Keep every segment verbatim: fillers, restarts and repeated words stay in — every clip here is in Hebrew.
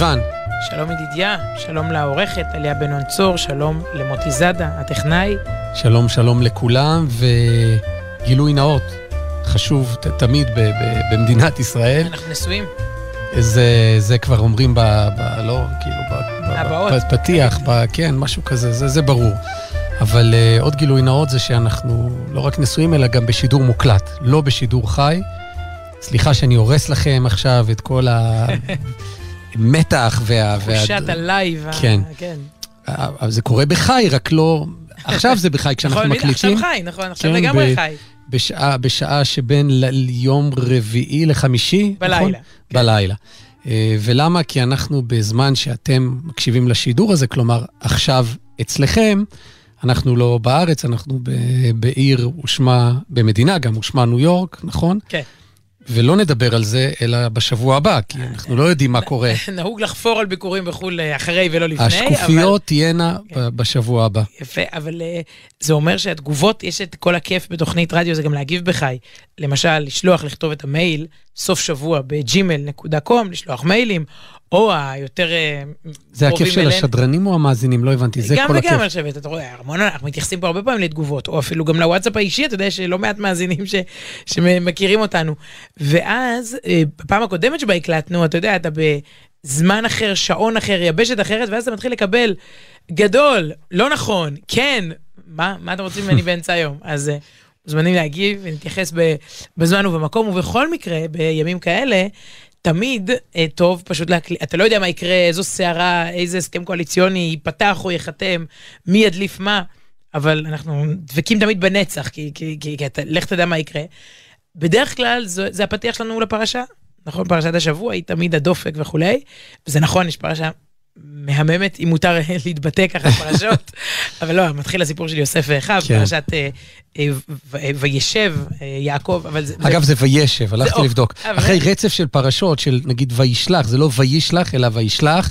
סיוון. שלום ידידיה, שלום לעורכת, אליה בנון צור, שלום למוטי זדה, הטכנאי. שלום, שלום לכולם, וגילוי נאות, חשוב ת- תמיד ב- ב- במדינת ישראל. אנחנו נשואים. זה, זה כבר אומרים ב... ב- לא, כאילו, ב- הבאות. פתיח, ב- כן, משהו כזה, זה, זה ברור. אבל uh, עוד גילוי נאות זה שאנחנו לא רק נשואים, אלא גם בשידור מוקלט, לא בשידור חי. סליחה שאני הורס לכם עכשיו את כל ה... מתח וה... חושת הלייב. כן. זה קורה בחי, רק לא... עכשיו זה בחי, כשאנחנו מקליטים. עכשיו חי, נכון, עכשיו לגמרי חי. בשעה שבין יום רביעי לחמישי. בלילה. בלילה. ולמה? כי אנחנו בזמן שאתם מקשיבים לשידור הזה, כלומר, עכשיו אצלכם, אנחנו לא בארץ, אנחנו בעיר ושמה, במדינה גם, ושמה ניו יורק, נכון? כן. ולא נדבר על זה, אלא בשבוע הבא, כי אנחנו לא יודעים מה קורה. נהוג לחפור על ביקורים בחול אחרי ולא לפני. השקופיות תהיינה בשבוע הבא. יפה, אבל זה אומר שהתגובות, יש את כל הכיף בתוכנית רדיו, זה גם להגיב בחי. למשל, לשלוח, לכתוב את המייל, סוף שבוע בג'ימייל דוט קום, לשלוח מיילים, או היותר... זה הכיף של השדרנים או המאזינים? לא הבנתי, זה כל הכיף. גם וגם, אני חושבת, אתה רואה, ארמון, אנחנו מתייחסים פה הרבה פעמים לתגובות, או אפילו גם לוואטסאפ האישי, אתה יודע שלא מעט מאזינים ש... שמכירים אותנו. ואז, בפעם הקודמת שבה הקלטנו, אתה יודע, אתה בזמן אחר, שעון אחר, יבשת אחרת, ואז אתה מתחיל לקבל גדול, לא נכון, כן, מה, מה אתם רוצים ממני באמצע היום? אז... זמנים להגיב, ונתייחס בזמן ובמקום, ובכל מקרה, בימים כאלה, תמיד טוב פשוט להקליט. אתה לא יודע מה יקרה, איזו סערה, איזה הסכם קואליציוני ייפתח או יחתם, מי ידליף מה, אבל אנחנו דבקים תמיד בנצח, כי, כי, כי, כי אתה, לך תדע מה יקרה. בדרך כלל, זה, זה הפתיח שלנו לפרשה, נכון? פרשת השבוע היא תמיד הדופק וכולי, וזה נכון, יש פרשה מהממת, אם מותר להתבטא ככה פרשות, אבל לא, מתחיל הסיפור של יוסף ואחיו, פרשת וישב, יעקב, אבל זה... אגב, זה וישב, הלכתי לבדוק. אחרי רצף של פרשות, של נגיד וישלח, זה לא וישלח, אלא וישלח,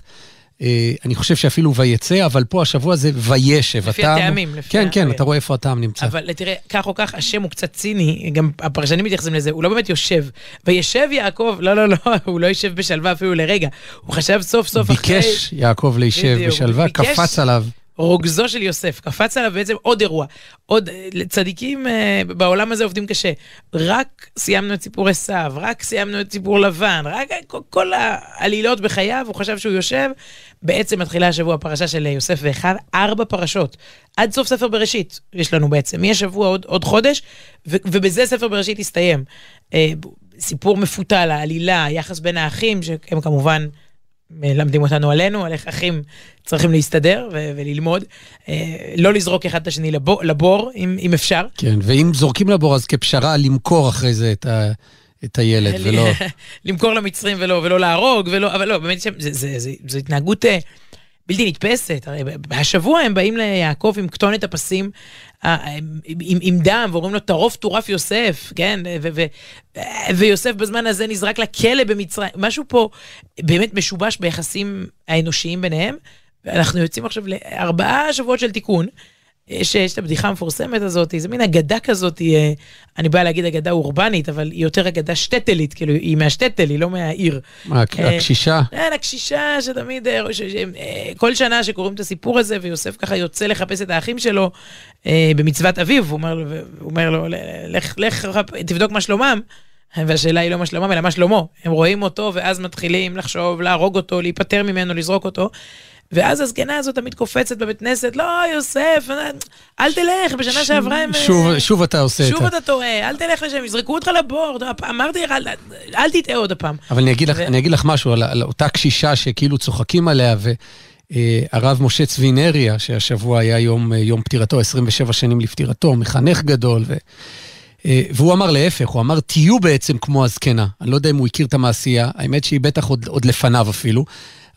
אני חושב שאפילו ויצא, אבל פה השבוע זה וישב. לפי הטעמים. כן, כן, אתה רואה איפה הטעם נמצא. אבל תראה, כך או כך, השם הוא קצת ציני, גם הפרשנים מתייחסים לזה, הוא לא באמת יושב. וישב יעקב, לא, לא, לא, הוא לא יושב בשלווה אפילו לרגע. הוא חשב סוף סוף אחרי... ביקש יעקב להישב בשלווה, קפץ עליו. רוגזו של יוסף, קפץ עליו בעצם עוד אירוע. עוד צדיקים בעולם הזה עובדים קשה. רק סיימנו את סיפור עשיו, רק סיימנו את סיפור לבן, רק כל העלילות בחייו, הוא חשב שהוא יושב. בעצם מתחילה השבוע הפרשה של יוסף ואחיו, ארבע פרשות. עד סוף ספר בראשית יש לנו בעצם. יש שבוע עוד, עוד חודש, ו- ובזה ספר בראשית יסתיים. אה, סיפור מפותל, העלילה, היחס בין האחים, שהם כמובן... מלמדים אותנו עלינו, על איך אחים צריכים להסתדר ו- וללמוד, אה, לא לזרוק אחד את השני לבור, לבור אם, אם אפשר. כן, ואם זורקים לבור, אז כפשרה למכור אחרי זה את, ה- את הילד, ולא... למכור למצרים ולא, ולא להרוג, ולא, אבל לא, באמת, זה, זה, זה, זה, זה התנהגות אה, בלתי נתפסת. הרי השבוע הם באים ליעקב עם קטונת הפסים, אה, עם, עם, עם דם, ואומרים לו, טרוף טורף יוסף, כן, ו... ו- ויוסף בזמן הזה נזרק לכלא במצרים, משהו פה באמת משובש ביחסים האנושיים ביניהם, ואנחנו יוצאים עכשיו לארבעה שבועות של תיקון, שיש את הבדיחה המפורסמת הזאת, זה מין אגדה כזאת, אני באה להגיד אגדה אורבנית, אבל היא יותר אגדה שטטלית, כאילו היא מהשטטל, היא לא מהעיר. הקשישה. הקשישה שתמיד, כל שנה שקוראים את הסיפור הזה, ויוסף ככה יוצא לחפש את האחים שלו, במצוות אביו, הוא אומר לו, לך תבדוק מה שלומם, והשאלה היא לא מה שלומם, אלא מה שלומו. הם רואים אותו, ואז מתחילים לחשוב, להרוג אותו, להיפטר ממנו, לזרוק אותו, ואז הזקנה הזאת תמיד קופצת בבית נסת, לא, יוסף, אל תלך, בשנה שעברה הם... שוב אתה עושה את זה. שוב אתה טועה, אל תלך לשם, יזרקו אותך לבור, אמרתי, אל תטעה עוד הפעם. אבל אני אגיד לך משהו על אותה קשישה שכאילו צוחקים עליה, והרב משה צבי נריה, שהשבוע היה יום פטירתו, עשרים ושבע שנים לפטירתו, מחנך גדול, והוא אמר להפך, הוא אמר, תהיו בעצם כמו הזקנה. אני לא יודע אם הוא הכיר את המעשייה, האמת שהיא בטח עוד לפניו אפילו,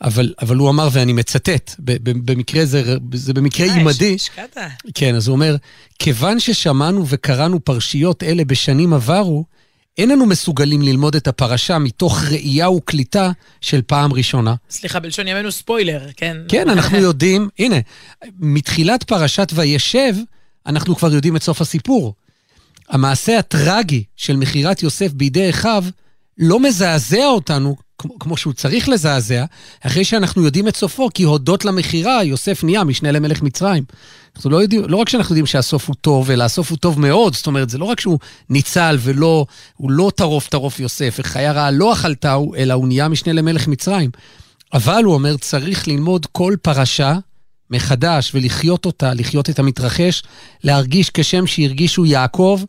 אבל, אבל הוא אמר, ואני מצטט, במקרה זה, זה במקרה עימדי. שקעת. כן, אז הוא אומר, כיוון ששמענו וקראנו פרשיות אלה בשנים עברו, איננו מסוגלים ללמוד את הפרשה מתוך ראייה וקליטה של פעם ראשונה. סליחה, בלשון ימינו ספוילר, כן? כן, אנחנו יודעים, הנה, מתחילת פרשת וישב, אנחנו כבר יודעים את סוף הסיפור. המעשה הטרגי של מחירת יוסף בידי אחיו, לא מזעזע אותנו, כמו, כמו שהוא צריך לזעזע, אחרי שאנחנו יודעים את סופו, כי הודות למחירה, יוסף נהיה משנה למלך מצרים. אנחנו לא יודעים, לא רק שאנחנו יודעים שהסוף הוא טוב, אלא הסוף הוא טוב מאוד, זאת אומרת, זה לא רק שהוא ניצל ולא, הוא לא טרוף טרוף יוסף, וחיה רעה לא אכלתה, אלא הוא נהיה משנה למלך מצרים. אבל הוא אומר, צריך ללמוד כל פרשה מחדש, ולחיות אותה, לחיות את המתרחש, להרגיש כשם שהרגישו יעקב,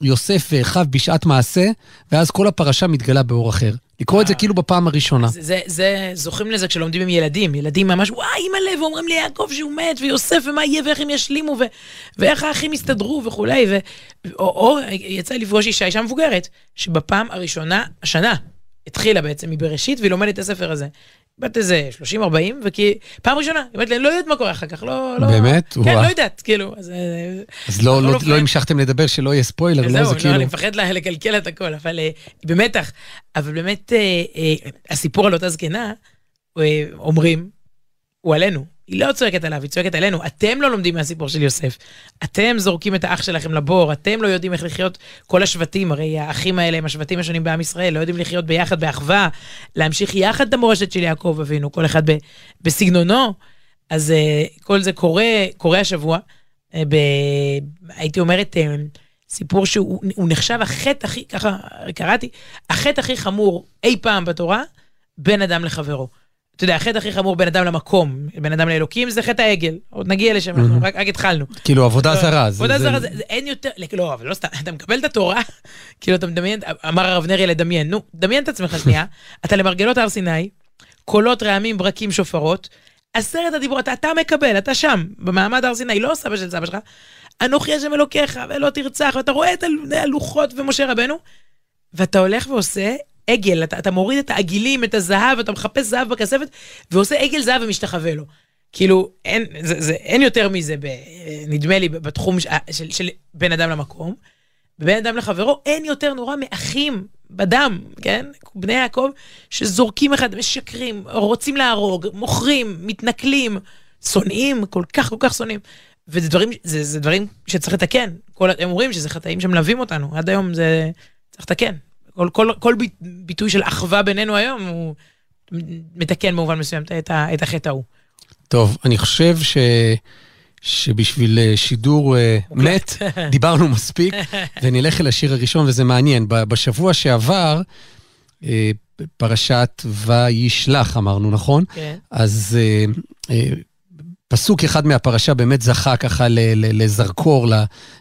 יוסף וחב בשעת מעשה, ואז כל הפרשה מתגלה באור אחר. לקרוא את זה כאילו בפעם הראשונה. זה, זה, זה, זוכים לזה כשלומדים עם ילדים. ילדים ממש, וואי, אימא'לה, ואומרים לי יעקב שהוא מת, ויוסף, ומה יהיה, ואיך הם ישלימו, ו, ואיך האחים יסתדרו, וכולי. ו, או, או, יצא לפגוש אישה, אישה מבוגרת, שבפעם הראשונה, השנה, התחילה בעצם, היא בראשית, והיא לומדת את הספר הזה. בת איזה שלושים ארבעים, וכי פעם ראשונה, היא אומרת לי, לא יודעת מה קורה אחר כך, לא... באמת? כן, לא יודעת, כאילו. אז לא המשכתם לדבר שלא יהיה ספוילר, לא זה כאילו... אני מפחד לקלקל את הכל, אבל במתח. אבל באמת, הסיפור על אותה זקנה, אומרים, הוא עלינו. היא לא צועקת עליו, היא צועקת עלינו. אתם לא לומדים מהסיפור של יוסף. אתם זורקים את האח שלכם לבור, אתם לא יודעים איך לחיות כל השבטים, הרי האחים האלה הם השבטים השונים בעם ישראל, לא יודעים לחיות ביחד, באחווה, להמשיך יחד את המורשת של יעקב אבינו, כל אחד ב- בסגנונו. אז uh, כל זה קורה, קורה השבוע, uh, ב- הייתי אומרת, uh, סיפור שהוא נחשב החטא הכי, ככה קראתי, החטא הכי חמור אי פעם בתורה, בין אדם לחברו. אתה יודע, החטא הכי חמור בין אדם למקום, בין אדם לאלוקים, זה חטא העגל. עוד נגיע לשם, אנחנו רק התחלנו. כאילו, עבודה זרה. עבודה זרה, אין יותר... לא, אבל לא סתם, אתה מקבל את התורה, כאילו, אתה מדמיין, אמר הרב נריה לדמיין, נו, דמיין את עצמך שנייה, אתה למרגלות הר סיני, קולות, רעמים, ברקים, שופרות, עשרת הדיבור, אתה מקבל, אתה שם, במעמד הר סיני, לא סבא של סבא שלך, אנוכי השם אלוקיך, ולא תרצח, ואתה רואה את הלוחות ומשה רבנו, ואתה הולך ועושה עגל, אתה, אתה מוריד את העגילים, את הזהב, אתה מחפש זהב בכספת, ועושה עגל זהב ומשתחווה לו. כאילו, אין, זה, זה, אין יותר מזה, ב, נדמה לי, בתחום של, של, של בין אדם למקום, ובין אדם לחברו, אין יותר נורא מאחים בדם, כן? בני יעקב, שזורקים אחד, משקרים, רוצים להרוג, מוכרים, מתנכלים, שונאים, כל כך כל כך שונאים. וזה דברים, זה, זה דברים שצריך לתקן. כל, הם אומרים שזה חטאים שמלווים אותנו. עד היום זה צריך לתקן. כל, כל, כל ביטוי של אחווה בינינו היום הוא מתקן במובן מסוים את, את החטא הוא. טוב, אני חושב ש, שבשביל שידור מת דיברנו מספיק, ונלך אל השיר הראשון, וזה מעניין. בשבוע שעבר, פרשת וישלח, אמרנו, נכון? כן. אז פסוק אחד מהפרשה באמת זכה ככה לזרקור,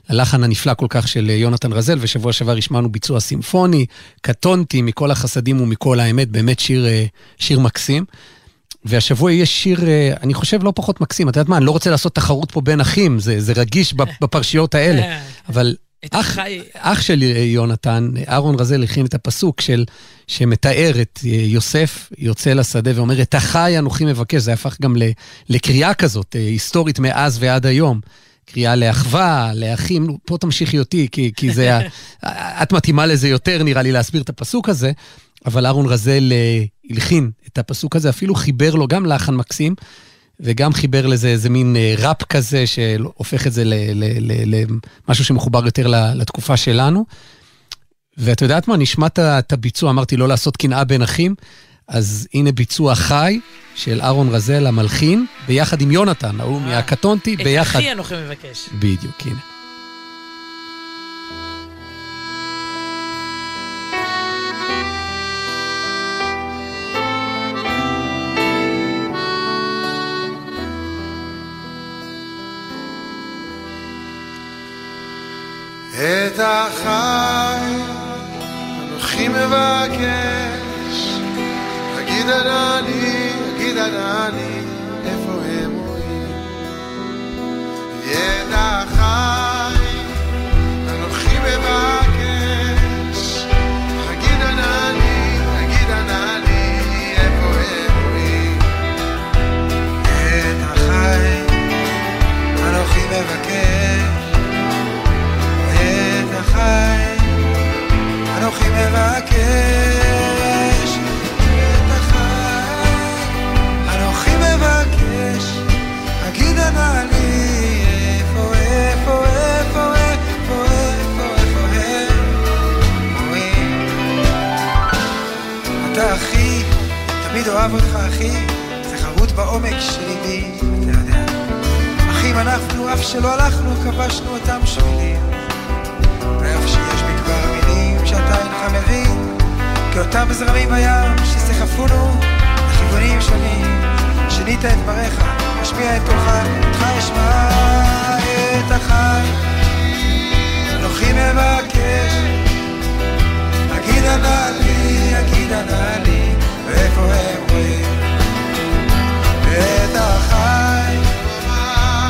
ללחן הנפלא כל כך של יונתן רזל, ושבוע שעבר השמענו ביצוע סימפוני, קטונתי מכל החסדים ומכל האמת, באמת שיר, שיר מקסים. והשבוע יהיה שיר, אני חושב, לא פחות מקסים. אתה יודעת מה, אני לא רוצה לעשות תחרות פה בין אחים, זה, זה רגיש בפרשיות האלה. אבל אח, אח של יונתן, אהרון רזל, הכין את הפסוק של, שמתאר את יוסף, יוצא לשדה ואומר, את אחי אנוכי מבקש, זה הפך גם לקריאה כזאת, היסטורית מאז ועד היום, קריאה לאחווה, לאחים, פה תמשיכי אותי, כי, כי זה, את מתאימה לזה יותר, נראה לי להסביר את הפסוק הזה, אבל אהרון רזל הלחין את הפסוק הזה, אפילו חיבר לו גם לחן מקסים, וגם חיבר לזה איזה מין ראפ כזה, שהופך את זה למשהו שמחובר יותר לתקופה שלנו. ואת יודעת מה, נשמעת את הביצוע, אמרתי לא לעשות קנאה בין אחים, אז הנה ביצוע חי של אהרון רזל המלחין, ביחד עם יונתן, ההוא מהקטונתי, ביחד... את אחי אנוכי מבקש. בדיוק, הנה. את החי אנוכי מבקש, תגיד עדני, תגיד עדני, איפה הם רואים? את החי אנוכי מבקש, תגיד עדני, תגיד עדני, איפה הם רואים? את החי אנוכי מבקש, אנוכי מבקש את החי, אנוכי מבקש בעומק שליבי, אתה יודע. אחים אנחנו, אף שלא הלכנו, כבשנו אותם שבילים. ואף שיש בקבר מילים שאתה אינך מבין, כי אותם זרמים בים שסחפונו לכיוונים שונים. שנית את בריך, משמיע את קולך, אותך ישמע את החי. אנוכי מבקש, אגיד ענה לי, אגיד ענה לי, ואיפה הם רואים את החי.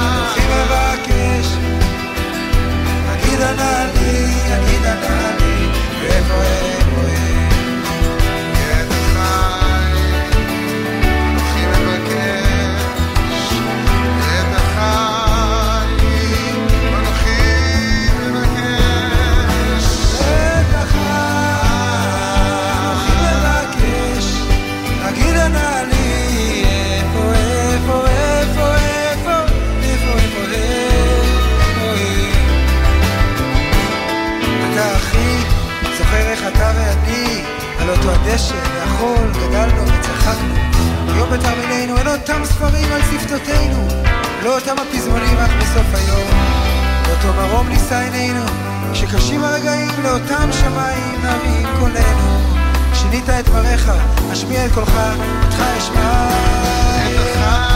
אנוכי מבקש, אגיד ענה לי, אגיד ענה לי, ואיפה הם רואים את החי. אנוכי מבקש את החי. אתה ואני, על אותו הדשא והחול, גדלנו וצחקנו. היום בתרמינינו אין אותם ספרים על ספטותינו, לא אותם הפזמונים אך בסוף היום. באותו מרום נישא עינינו, כשקשים הרגעים לאותם שמיים נרים קולנו. שינית את דבריך, השמיע את קולך, אותך אשמע את החי.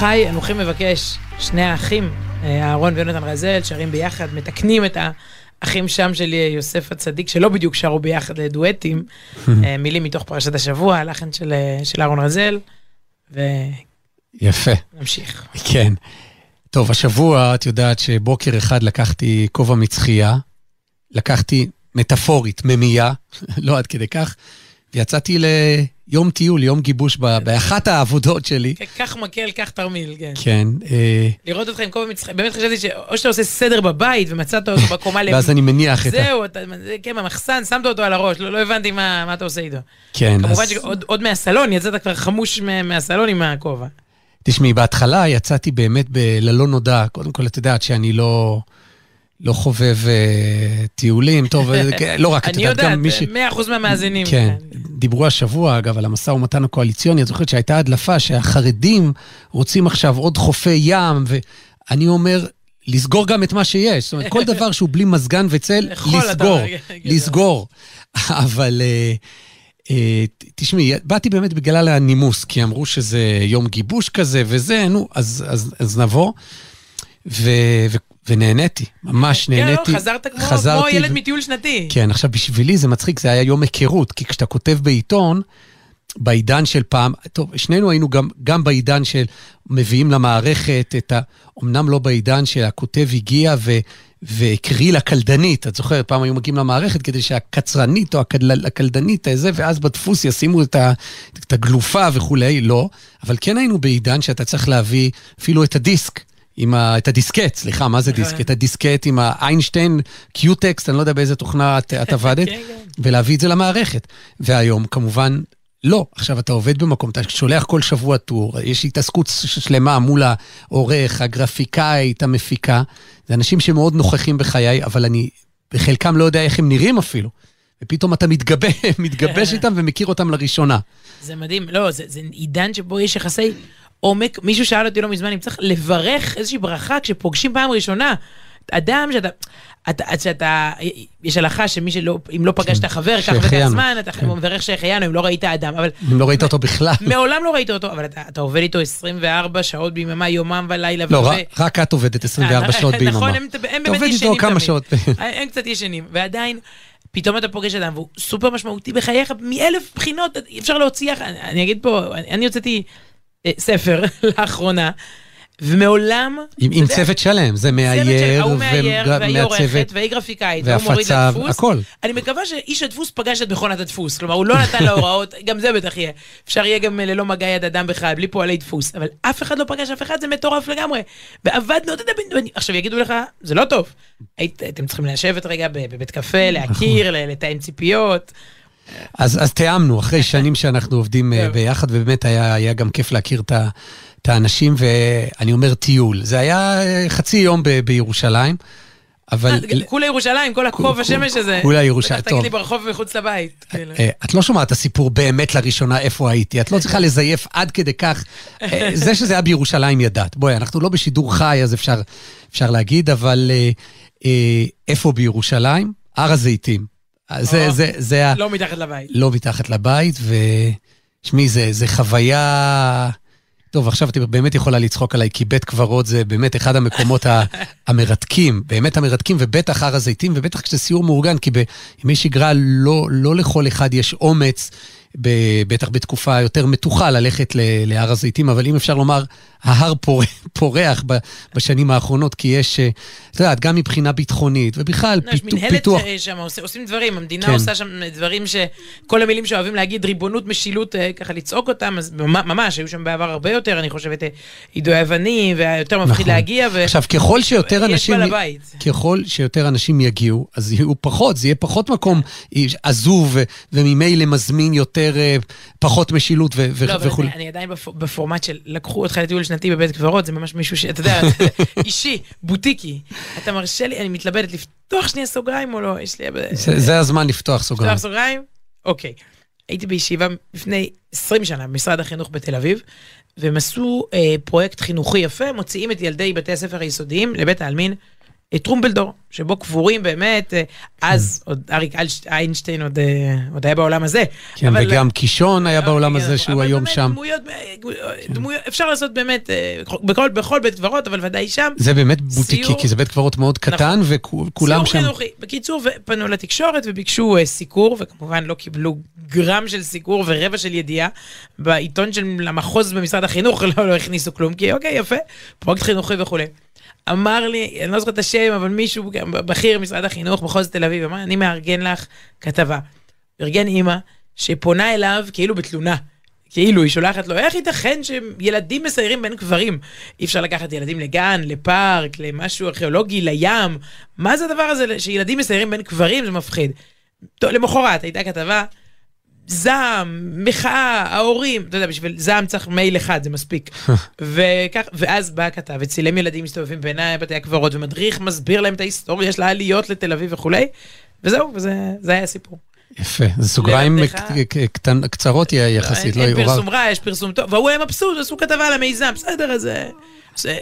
חי, אנוכי מבקש, שני האחים, אהרון ויונתן רזל, שרים ביחד, מתקנים את האחים שם שלי, יוסף הצדיק, שלא בדיוק שרו ביחד לדואטים, מילים מתוך פרשת השבוע, הלחן של, של אהרון רזל, ו... יפה. נמשיך. כן. טוב, השבוע את יודעת שבוקר אחד לקחתי כובע מצחייה, לקחתי מטאפורית, ממייה, לא עד כדי כך, ויצאתי ל... יום טיול, יום גיבוש באחת העבודות שלי. כך מקל, כך תרמיל, כן. כן. לראות אותך עם כובע מצחייה, באמת חשבתי שאו שאתה עושה סדר בבית, ומצאת אותו בקומה לב... ואז אני מניח את ה... זהו, כן, במחסן, שמת אותו על הראש, לא הבנתי מה אתה עושה איתו. כן. כמובן שעוד מהסלון, יצאת כבר חמוש מהסלון עם הכובע. תשמעי, בהתחלה יצאתי באמת ללא נודע, קודם כל את יודעת שאני לא... לא חובב טיולים, טוב, לא רק, אתה יודעת, גם מי ש... אני יודעת, מאה אחוז מהמאזינים. כן, דיברו השבוע, אגב, על המשא ומתן הקואליציוני, את זוכרת שהייתה הדלפה שהחרדים רוצים עכשיו עוד חופי ים, ואני אומר, לסגור גם את מה שיש, זאת אומרת, כל דבר שהוא בלי מזגן וצל, לסגור, לסגור. אבל תשמעי, באתי באמת בגלל הנימוס, כי אמרו שזה יום גיבוש כזה וזה, נו, אז נבוא, ו... ונהניתי, ממש נהניתי. כן, לא, חזרת כמו ילד מטיול שנתי. כן, עכשיו בשבילי זה מצחיק, זה היה יום היכרות, כי כשאתה כותב בעיתון, בעידן של פעם, טוב, שנינו היינו גם, גם בעידן של מביאים למערכת את ה... אמנם לא בעידן של הכותב הגיע ו, והקריא לקלדנית, את זוכרת, פעם היו מגיעים למערכת כדי שהקצרנית או הקלדנית הזה, ואז בדפוס ישימו את, ה, את הגלופה וכולי, לא, אבל כן היינו בעידן שאתה צריך להביא אפילו את הדיסק, ה... את הדיסקט, סליחה, מה זה דיסקט? את הדיסקט עם האיינשטיין, קיוטקסט, אני לא יודע באיזה תוכנה את, את עבדת, ולהביא את זה למערכת. והיום, כמובן, לא. עכשיו אתה עובד במקום, אתה שולח כל שבוע טור, יש התעסקות שלמה מול העורך, הגרפיקאית, המפיקה. זה אנשים שמאוד נוכחים בחיי, אבל אני בחלקם לא יודע איך הם נראים אפילו. ופתאום אתה מתגבש, מתגבש איתם ומכיר אותם לראשונה. זה מדהים. לא, זה, זה עידן שבו יש יחסי... עומק, מישהו שאל אותי לא מזמן, אם צריך לברך איזושהי ברכה כשפוגשים פעם ראשונה, אדם שאתה, עד שאתה, יש הלכה שמי שלא, אם לא פגשת חבר כך וכך זמן, אתה מברך שהחיינו, אם לא ראית אדם, אבל... אם לא ראית אותו בכלל. מעולם לא ראית אותו, אבל אתה עובד איתו עשרים וארבע שעות ביממה, יומם ולילה. לא, רק את עובדת עשרים וארבע שעות ביממה. נכון, הם באמת ישנים תמיד. הם קצת ישנים, ועדיין, פתאום אתה פוגש אדם, והוא סופר משמעותי בחייך, מאלף בחינות, אפשר להוציא, אני אגיד פה, אני הוצאתי ספר לאחרונה, ומעולם... עם צוות שלם, זה מאייר, והיא עורכת, והיא גרפיקאית, והוא מוריד לדפוס. אני מקווה שאיש הדפוס פגש את מכונת הדפוס, כלומר, הוא לא נתן להוראות, גם זה בטח יהיה. אפשר יהיה גם ללא מגע יד אדם בכלל, בלי פועלי דפוס, אבל אף אחד לא פגש אף אחד, זה מטורף לגמרי. ועבדנו, עכשיו יגידו לך, זה לא טוב. אתם צריכים לשבת רגע בבית קפה, להכיר, לתאם ציפיות... אז, אז תיאמנו, אחרי שנים שאנחנו עובדים ביחד, ובאמת היה, היה גם כיף להכיר את האנשים, ואני אומר טיול. זה היה חצי יום ב, בירושלים, אבל... כולה ירושלים, כל הקוב השמש הזה. כולה ירושלים, טוב. תגיד לי ברחוב מחוץ לבית. את לא שומעת הסיפור באמת לראשונה איפה הייתי, את לא צריכה לזייף עד כדי כך. זה שזה היה בירושלים ידעת. בואי, אנחנו לא בשידור חי, אז אפשר, אפשר להגיד, אבל איפה בירושלים? הר הזיתים. זה, זה, זה לא מתחת לבית. לא מתחת לבית, ושמי, זה, זה חוויה... טוב, עכשיו את באמת יכולה לצחוק עליי, כי בית קברות זה באמת אחד המקומות המרתקים, באמת המרתקים, ובטח הר הזיתים, ובטח כשזה סיור מאורגן, כי בימי שגרה לא, לא לכל אחד יש אומץ, בטח בתקופה יותר מתוחה ללכת להר הזיתים, אבל אם אפשר לומר, ההר פורח בשנים האחרונות, כי יש, אתה יודעת, גם מבחינה ביטחונית, ובכלל פיתוח... מנהלת שם, עושים דברים, המדינה עושה שם דברים שכל המילים שאוהבים להגיד, ריבונות, משילות, ככה לצעוק אותם, אז ממש, היו שם בעבר הרבה יותר, אני חושבת, יידוי אבנים, ויותר מפחיד להגיע, עכשיו, ככל שיותר אנשים... יש בעל הבית. ככל שיותר אנשים יגיעו, אז יהיו פחות, זה יהיה פחות מקום עזוב, וממילא מזמין יותר, פחות משילות וכו'. אני עדיין בפורמט של לקחו אותך לטיול שנתי בבית קברות, זה ממש מישהו שאתה יודע, אישי, בוטיקי. אתה מרשה לי, אני מתלבדת לפתוח שנייה סוגריים או לא? זה הזמן לפתוח סוגריים. לפתוח סוגריים? אוקיי. הייתי בישיבה לפני עשרים שנה, במשרד החינוך בתל אביב, והם עשו פרויקט חינוכי יפה, מוציאים את ילדי בתי הספר היסודיים לבית העלמין, טרומבלדור, שבו קבורים באמת, אז עוד אריק איינשטיין עוד היה בעולם הזה. כן, וגם קישון היה בעולם הזה שהוא היום שם. אפשר לעשות באמת בכל בית קברות, אבל ודאי שם. זה באמת בוטיקי, כי זה בית קברות מאוד קטן, וכולם שם. בקיצור, פנו לתקשורת וביקשו סיקור, וכמובן לא קיבלו גרם של סיקור ורבע של ידיעה, בעיתון של המחוז במשרד החינוך לא הכניסו כלום, כי אוקיי, יפה, פרויקט חינוכי וכו'. אמר לי, אני לא זוכר את השם, אבל מישהו בכיר משרד החינוך בחוז תל אביב, אמר, אני מארגן לך כתבה. ארגן אימא שפונה אליו כאילו בתלונה. כאילו, היא שולחת לו, איך ייתכן שילדים מסיירים בין קברים? אי אפשר לקחת ילדים לגן, לפארק, למשהו ארכיאולוגי, לים. מה זה הדבר הזה שילדים מסיירים בין קברים? זה מפחיד. למחרת הייתה כתבה, זעם, מחאה, ההורים, אתה יודע, בשביל זעם צריך מייל אחד, זה מספיק. וכך, ואז בא הכתב, וצילם ילדים מסתובבים בעיניי בתי הקברות, ומדריך מסביר להם את ההיסטוריה של העליות לתל אביב וכו'. וזהו, וזה היה הסיפור. יפה, זה סוגריים קצרות יחסית, לא יאורר. אין פרסום רע, יש פרסום טוב, והוא היה מבסוט, עשו כתבה על המיזם, בסדר, אז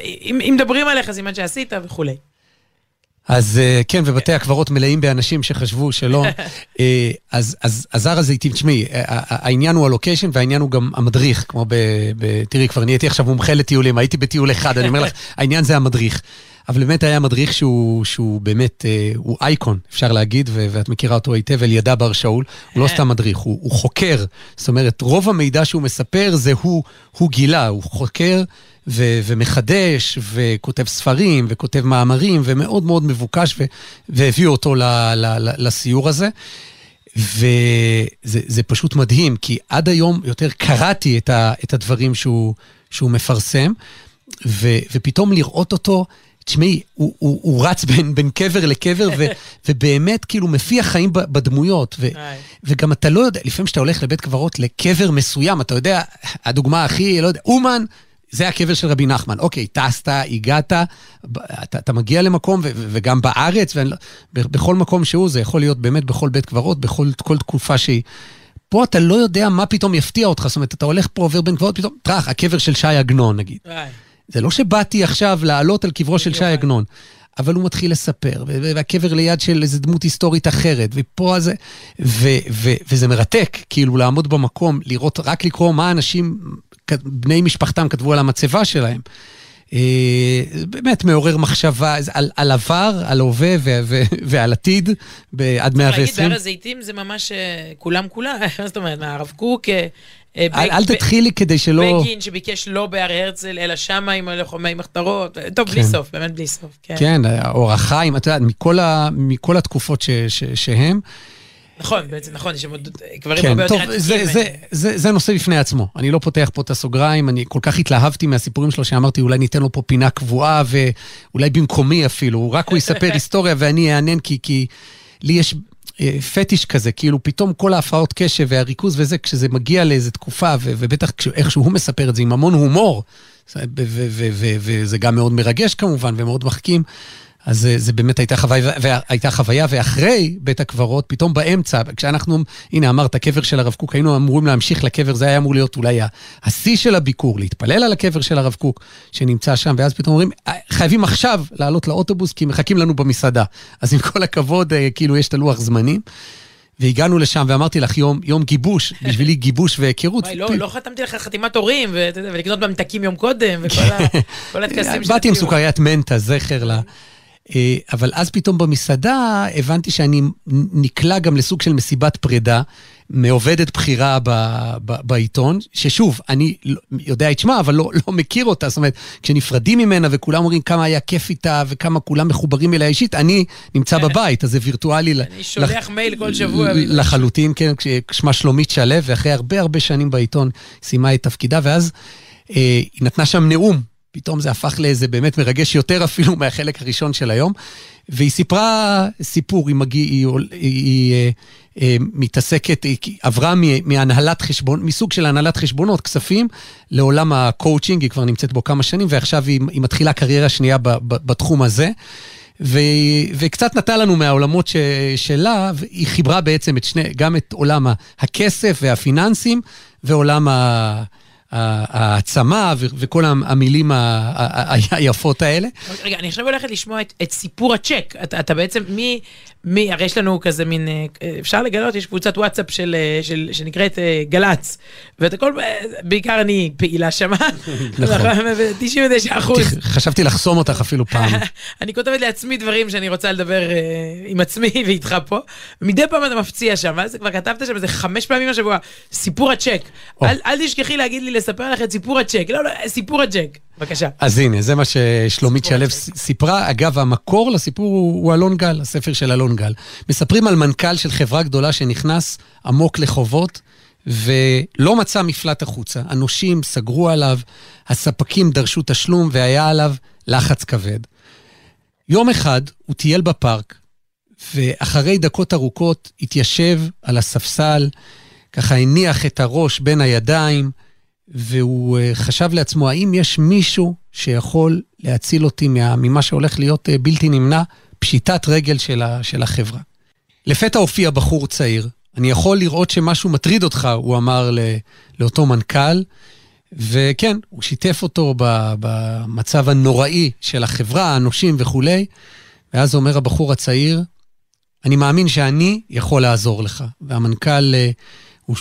אם מדברים עליך, סימן שעשית וכו'. אז כן, ובתי הקברות מלאים באנשים שחשבו שלא, אז הר הזיתים, תשמעי, העניין הוא הלוקיישן והעניין הוא גם המדריך, כמו ב... תראי, כבר נהייתי עכשיו מומחה לטיולים, הייתי בטיול אחד, אני אומר לך, העניין זה המדריך, אבל באמת היה מדריך שהוא באמת, הוא אייקון, אפשר להגיד, ואת מכירה אותו היטב, אל ידה בר שאול, הוא לא סתם מדריך, הוא חוקר, זאת אומרת, רוב המידע שהוא מספר זה הוא גילה, הוא חוקר, ומחדש, וכותב ספרים, וכותב מאמרים, ומאוד מאוד מבוקש, והביאו אותו לסיור הזה, וזה פשוט מדהים, כי עד היום יותר קראתי את הדברים שהוא מפרסם, ופתאום לראות אותו, תשמעי, הוא רץ בין קבר לקבר, ובאמת כאילו מפיע חיים בדמויות, וגם אתה לא יודע, לפעמים שאתה הולך לבית קברות לקבר מסוים, אתה יודע, הדוגמה הכי, לא יודע, אומן, זה הקבר של רבי נחמן, אוקיי, טסת, הגעת, אתה, אתה מגיע למקום, ו, וגם בארץ, ואני, בכל מקום שהוא, זה יכול להיות באמת בכל בית קברות, בכל כל תקופה שהיא, פה אתה לא יודע מה פתאום יפתיע אותך, זאת אומרת, אתה הולך פה עובר בין קברות, פתאום, טרח, הקבר של שי עגנון נגיד, זה לא שבאתי עכשיו לעלות על קברו של שי עגנון, אבל הוא מתחיל לספר, והקבר ליד של איזו דמות היסטורית אחרת, ופה זה, ו, ו, וזה מרתק, כאילו לעמוד במקום, לראות, רק לקרוא מה אנשים, בני משפחתם כתבו על המצבה שלהם, באמת מעורר מחשבה על, על עבר, על הווה ו, ו, ועל עתיד, עד מאה ועשרים. להגיד בהר הזיתים זה ממש כולם כולם, זאת אומרת, מהרב קוק, אל תתחילי כדי שלא... בגין שביקש לא בהר הרצל, אלא שמה עם הלוחמי מחתרות, טוב, בלי סוף, באמת בלי סוף. כן, אורחיים, אתה יודע, מכל התקופות שהם. נכון, בעצם נכון, יש עוד קברים הרבה יותר עתיקים. זה נושא בפני עצמו, אני לא פותח פה את הסוגריים, אני כל כך התלהבתי מהסיפורים שלו, שאמרתי אולי ניתן לו פה פינה קבועה, ואולי במקומי אפילו, רק הוא יספר היסטוריה ואני אענן, כי לי יש... פטיש כזה, כאילו פתאום כל ההפרעות קשב והריכוז וזה, כשזה מגיע לאיזו תקופה, ובטח איכשהו הוא מספר את זה עם המון הומור, וזה גם מאוד מרגש כמובן, ומאוד מחכים, אז זה באמת הייתה חוויה, ואחרי בית הקברות, פתאום באמצע, כשאנחנו, הנה אמרת, הקבר של הרב קוק, היינו אמורים להמשיך לקבר, זה היה אמור להיות אולי השיא של הביקור, להתפלל על הקבר של הרב קוק, שנמצא שם, ואז פתאום אומרים, חייבים עכשיו לעלות לאוטובוס, כי מחכים לנו במסעדה. אז עם כל הכבוד, כאילו יש את הלוח זמנים, והגענו לשם, ואמרתי לך, יום, יום גיבוש, בשבילי גיבוש והיכרות. לא, לא חתמתי לך חתימת הורים, ולקנות במתקים יום קודם, וכל התקסים של... באתי עם סוכריית מנטה, זכר לה. אבל אז פתאום במסעדה הבנתי שאני נקלע גם לסוג של מסיבת פרידה, מעובדת בחירה בעיתון, ששוב, אני יודע את שמה, אבל לא, לא מכיר אותה, זאת אומרת, כשנפרדים ממנה וכולם אומרים כמה היה כיף איתה, וכמה כולם מחוברים אליה אישית, אני נמצא בבית, אז זה וירטואלי. אני שולח מייל כל שבוע. לחלוטין, כן, כשמה שלומית שלב, ואחרי הרבה הרבה שנים בעיתון, סיימה את תפקידה, ואז היא נתנה שם נאום, פתאום זה הפך לאיזה באמת מרגש יותר אפילו מהחלק הראשון של היום, והיא סיפרה סיפור, היא, מגיע, היא, היא, היא, היא מתעסקת, היא עברה מהנהלת חשבון, מסוג של הנהלת חשבונות, כספים, לעולם הקואוצ'ינג, היא כבר נמצאת בו כמה שנים, ועכשיו היא, היא מתחילה קריירה שנייה ב, ב, בתחום הזה, ו, וקצת נתה לנו מהעולמות ש, שלה, היא חיברה בעצם את שני, גם את עולם הכסף והפיננסים, ועולם ה... העצמה וכל המילים היפות האלה. רגע, אני עכשיו הולכת לשמוע את סיפור הצ'ק. אתה בעצם, מי, הרי יש לנו כזה מין, אפשר לגלות, יש קבוצת וואטסאפ שנקראת גלץ, ואתה כל, בעיקר אני פעילה שמה, תשעים ותשע אחוז. חשבתי לחסום אותך אפילו פעם. אני כותבת לעצמי דברים שאני רוצה לדבר עם עצמי ואיתך פה, מדי פעם אתה מפציע שם, אז כבר כתבת שם, זה חמש פעמים השבוע, סיפור הצ'ק. אל תשכחי להגיד לי לספר לך את סיפור הצ'ק, לא, לא, סיפור הצ'ק, בבקשה. אז הנה, זה מה ששלומית שלב סיפרה, אגב, המקור לסיפור הוא אלון גל, הספר של אלון גל. מספרים על מנכ"ל של חברה גדולה שנכנס עמוק לחובות, ולא מצא מפלט החוצה, אנשים סגרו עליו, הספקים דרשו תשלום, והיה עליו לחץ כבד. יום אחד הוא טייל בפארק, ואחרי דקות ארוכות התיישב על הספסל, ככה הניח את הראש בין הידיים, והוא חשב לעצמו, האם יש מישהו שיכול להציל אותי ממה שהולך להיות בלתי נמנע, פשיטת רגל של החברה. לפתע הופיע בחור צעיר, אני יכול לראות שמשהו מטריד אותך, הוא אמר לאותו מנכ"ל, וכן, הוא שיתף אותו במצב הנוראי של החברה, האנושים וכו', ואז אומר הבחור הצעיר, אני מאמין שאני יכול לעזור לך, והמנכ"ל...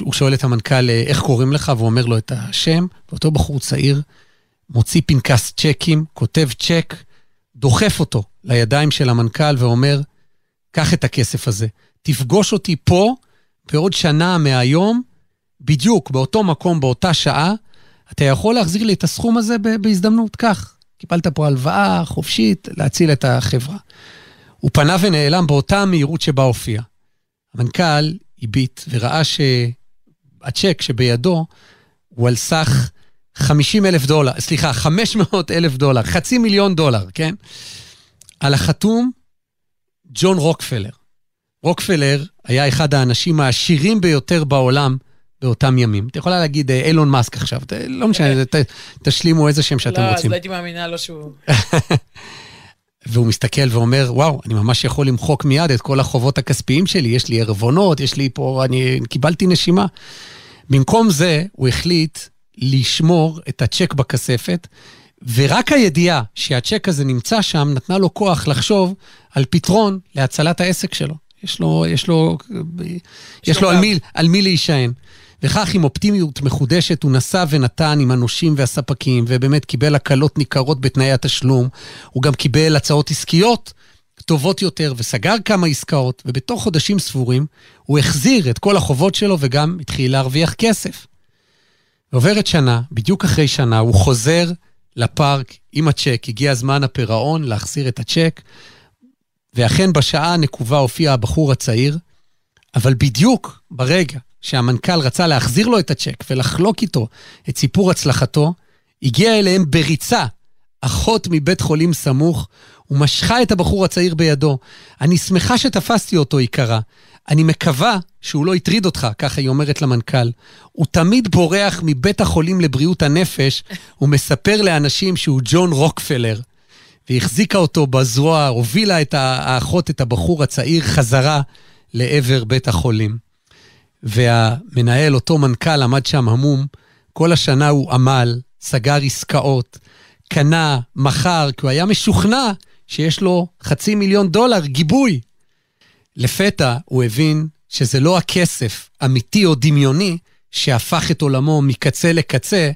הוא שואל את המנכ"ל איך קוראים לך, והוא אומר לו את השם, ואותו בחור צעיר מוציא פנקס צ'קים, כותב צ'ק, דוחף אותו לידיים של המנכ"ל ואומר, קח את הכסף הזה, תפגוש אותי פה, בעוד שנה מהיום, בדיוק, באותו מקום, באותה שעה, אתה יכול להחזיר לי את הסכום הזה בהזדמנות, כך, קיבלת פה הלוואה חופשית, להציל את החברה. הוא פנה ונעלם באותה מהירות שבה הופיע. המנכ"ל הביט וראה ש... הצ'ק שבידו הוא על סך חמישים אלף דולר, סליחה, חמש מאות אלף דולר, חצי מיליון דולר, כן? על החתום, ג'ון רוקפלר. רוקפלר היה אחד האנשים העשירים ביותר בעולם באותם ימים. אתה יכולה להגיד אילון מאסק עכשיו, לא משנה, תשלימו איזה שם שאתם רוצים. לא, אז לא הייתי מאמינה לו שהוא... והוא מסתכל ואומר, וואו, אני ממש יכול למחוק מיד את כל החובות הכספיים שלי, יש לי ערבונות, יש לי פה, אני קיבלתי נשימה. במקום זה, הוא החליט לשמור את הצ'ק בכספת, ורק הידיעה שהצ'ק הזה נמצא שם, נתנה לו כוח לחשוב על פתרון להצלת העסק שלו. יש לו, יש לו, יש לו על מי, על מי להישען. וכך עם אופטימיות מחודשת הוא נסע ונתן עם הנושים והספקים, ובאמת קיבל הקלות ניכרות בתנאי התשלום, הוא גם קיבל הצעות עסקיות טובות יותר, וסגר כמה עסקאות, ובתוך חודשים ספורים הוא החזיר את כל החובות שלו, וגם התחיל להרוויח כסף. ועוברת שנה, בדיוק אחרי שנה, הוא חוזר לפארק עם הצ'ק, הגיע זמן הפירעון להחזיר את הצ'ק, ואכן בשעה הנקובה הופיע הבחור הצעיר, אבל בדיוק ברגע שהמנכ"ל רצה להחזיר לו את הצ'ק ולחלוק איתו את סיפור הצלחתו, הגיע אליהם בריצה אחות מבית חולים סמוך, ומשכה את הבחור הצעיר בידו. אני שמחה שתפסתי אותו יקרה, אני מקווה שהוא לא יטריד אותך, ככה היא אומרת למנכ"ל. הוא תמיד בורח מבית החולים לבריאות הנפש, ומספר לאנשים שהוא ג'ון רוקפלר. והחזיקה אותו בזרוע, הובילה את האחות, את הבחור הצעיר, חזרה לעבר בית החולים. והמנהל, אותו מנכ"ל, עמד שם המום. כל השנה הוא עמל, סגר עסקאות, קנה, מחר, כי הוא היה משוכנע שיש לו חצי מיליון דולר גיבוי. לפתע הוא הבין שזה לא הכסף אמיתי או דמיוני שהפך את עולמו מקצה לקצה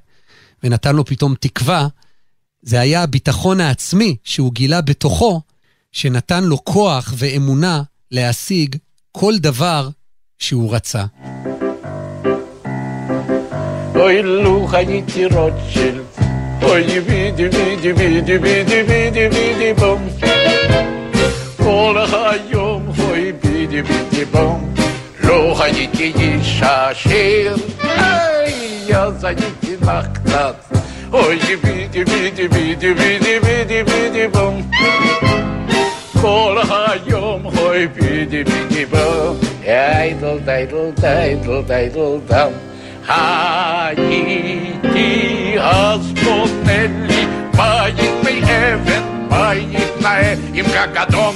ונתן לו פתאום תקווה, זה היה הביטחון העצמי שהוא גילה בתוכו, שנתן לו כוח ואמונה להשיג כל דבר שהוא רצה. אוי לוח היצירות של אוי בידי בידי בידי בידי בידי בידי בום כל היום אוי בידי בידי בום לוח היצירות שיר אוי אז הייתי מחקת אוי בידי בידי בידי בידי בידי בידי בום כל היום אוי בידי בידי בום דיידל דיידל דיידל דיידל דם הייתי אז בונה לי בית מאבן, בית נאה עם גג אדום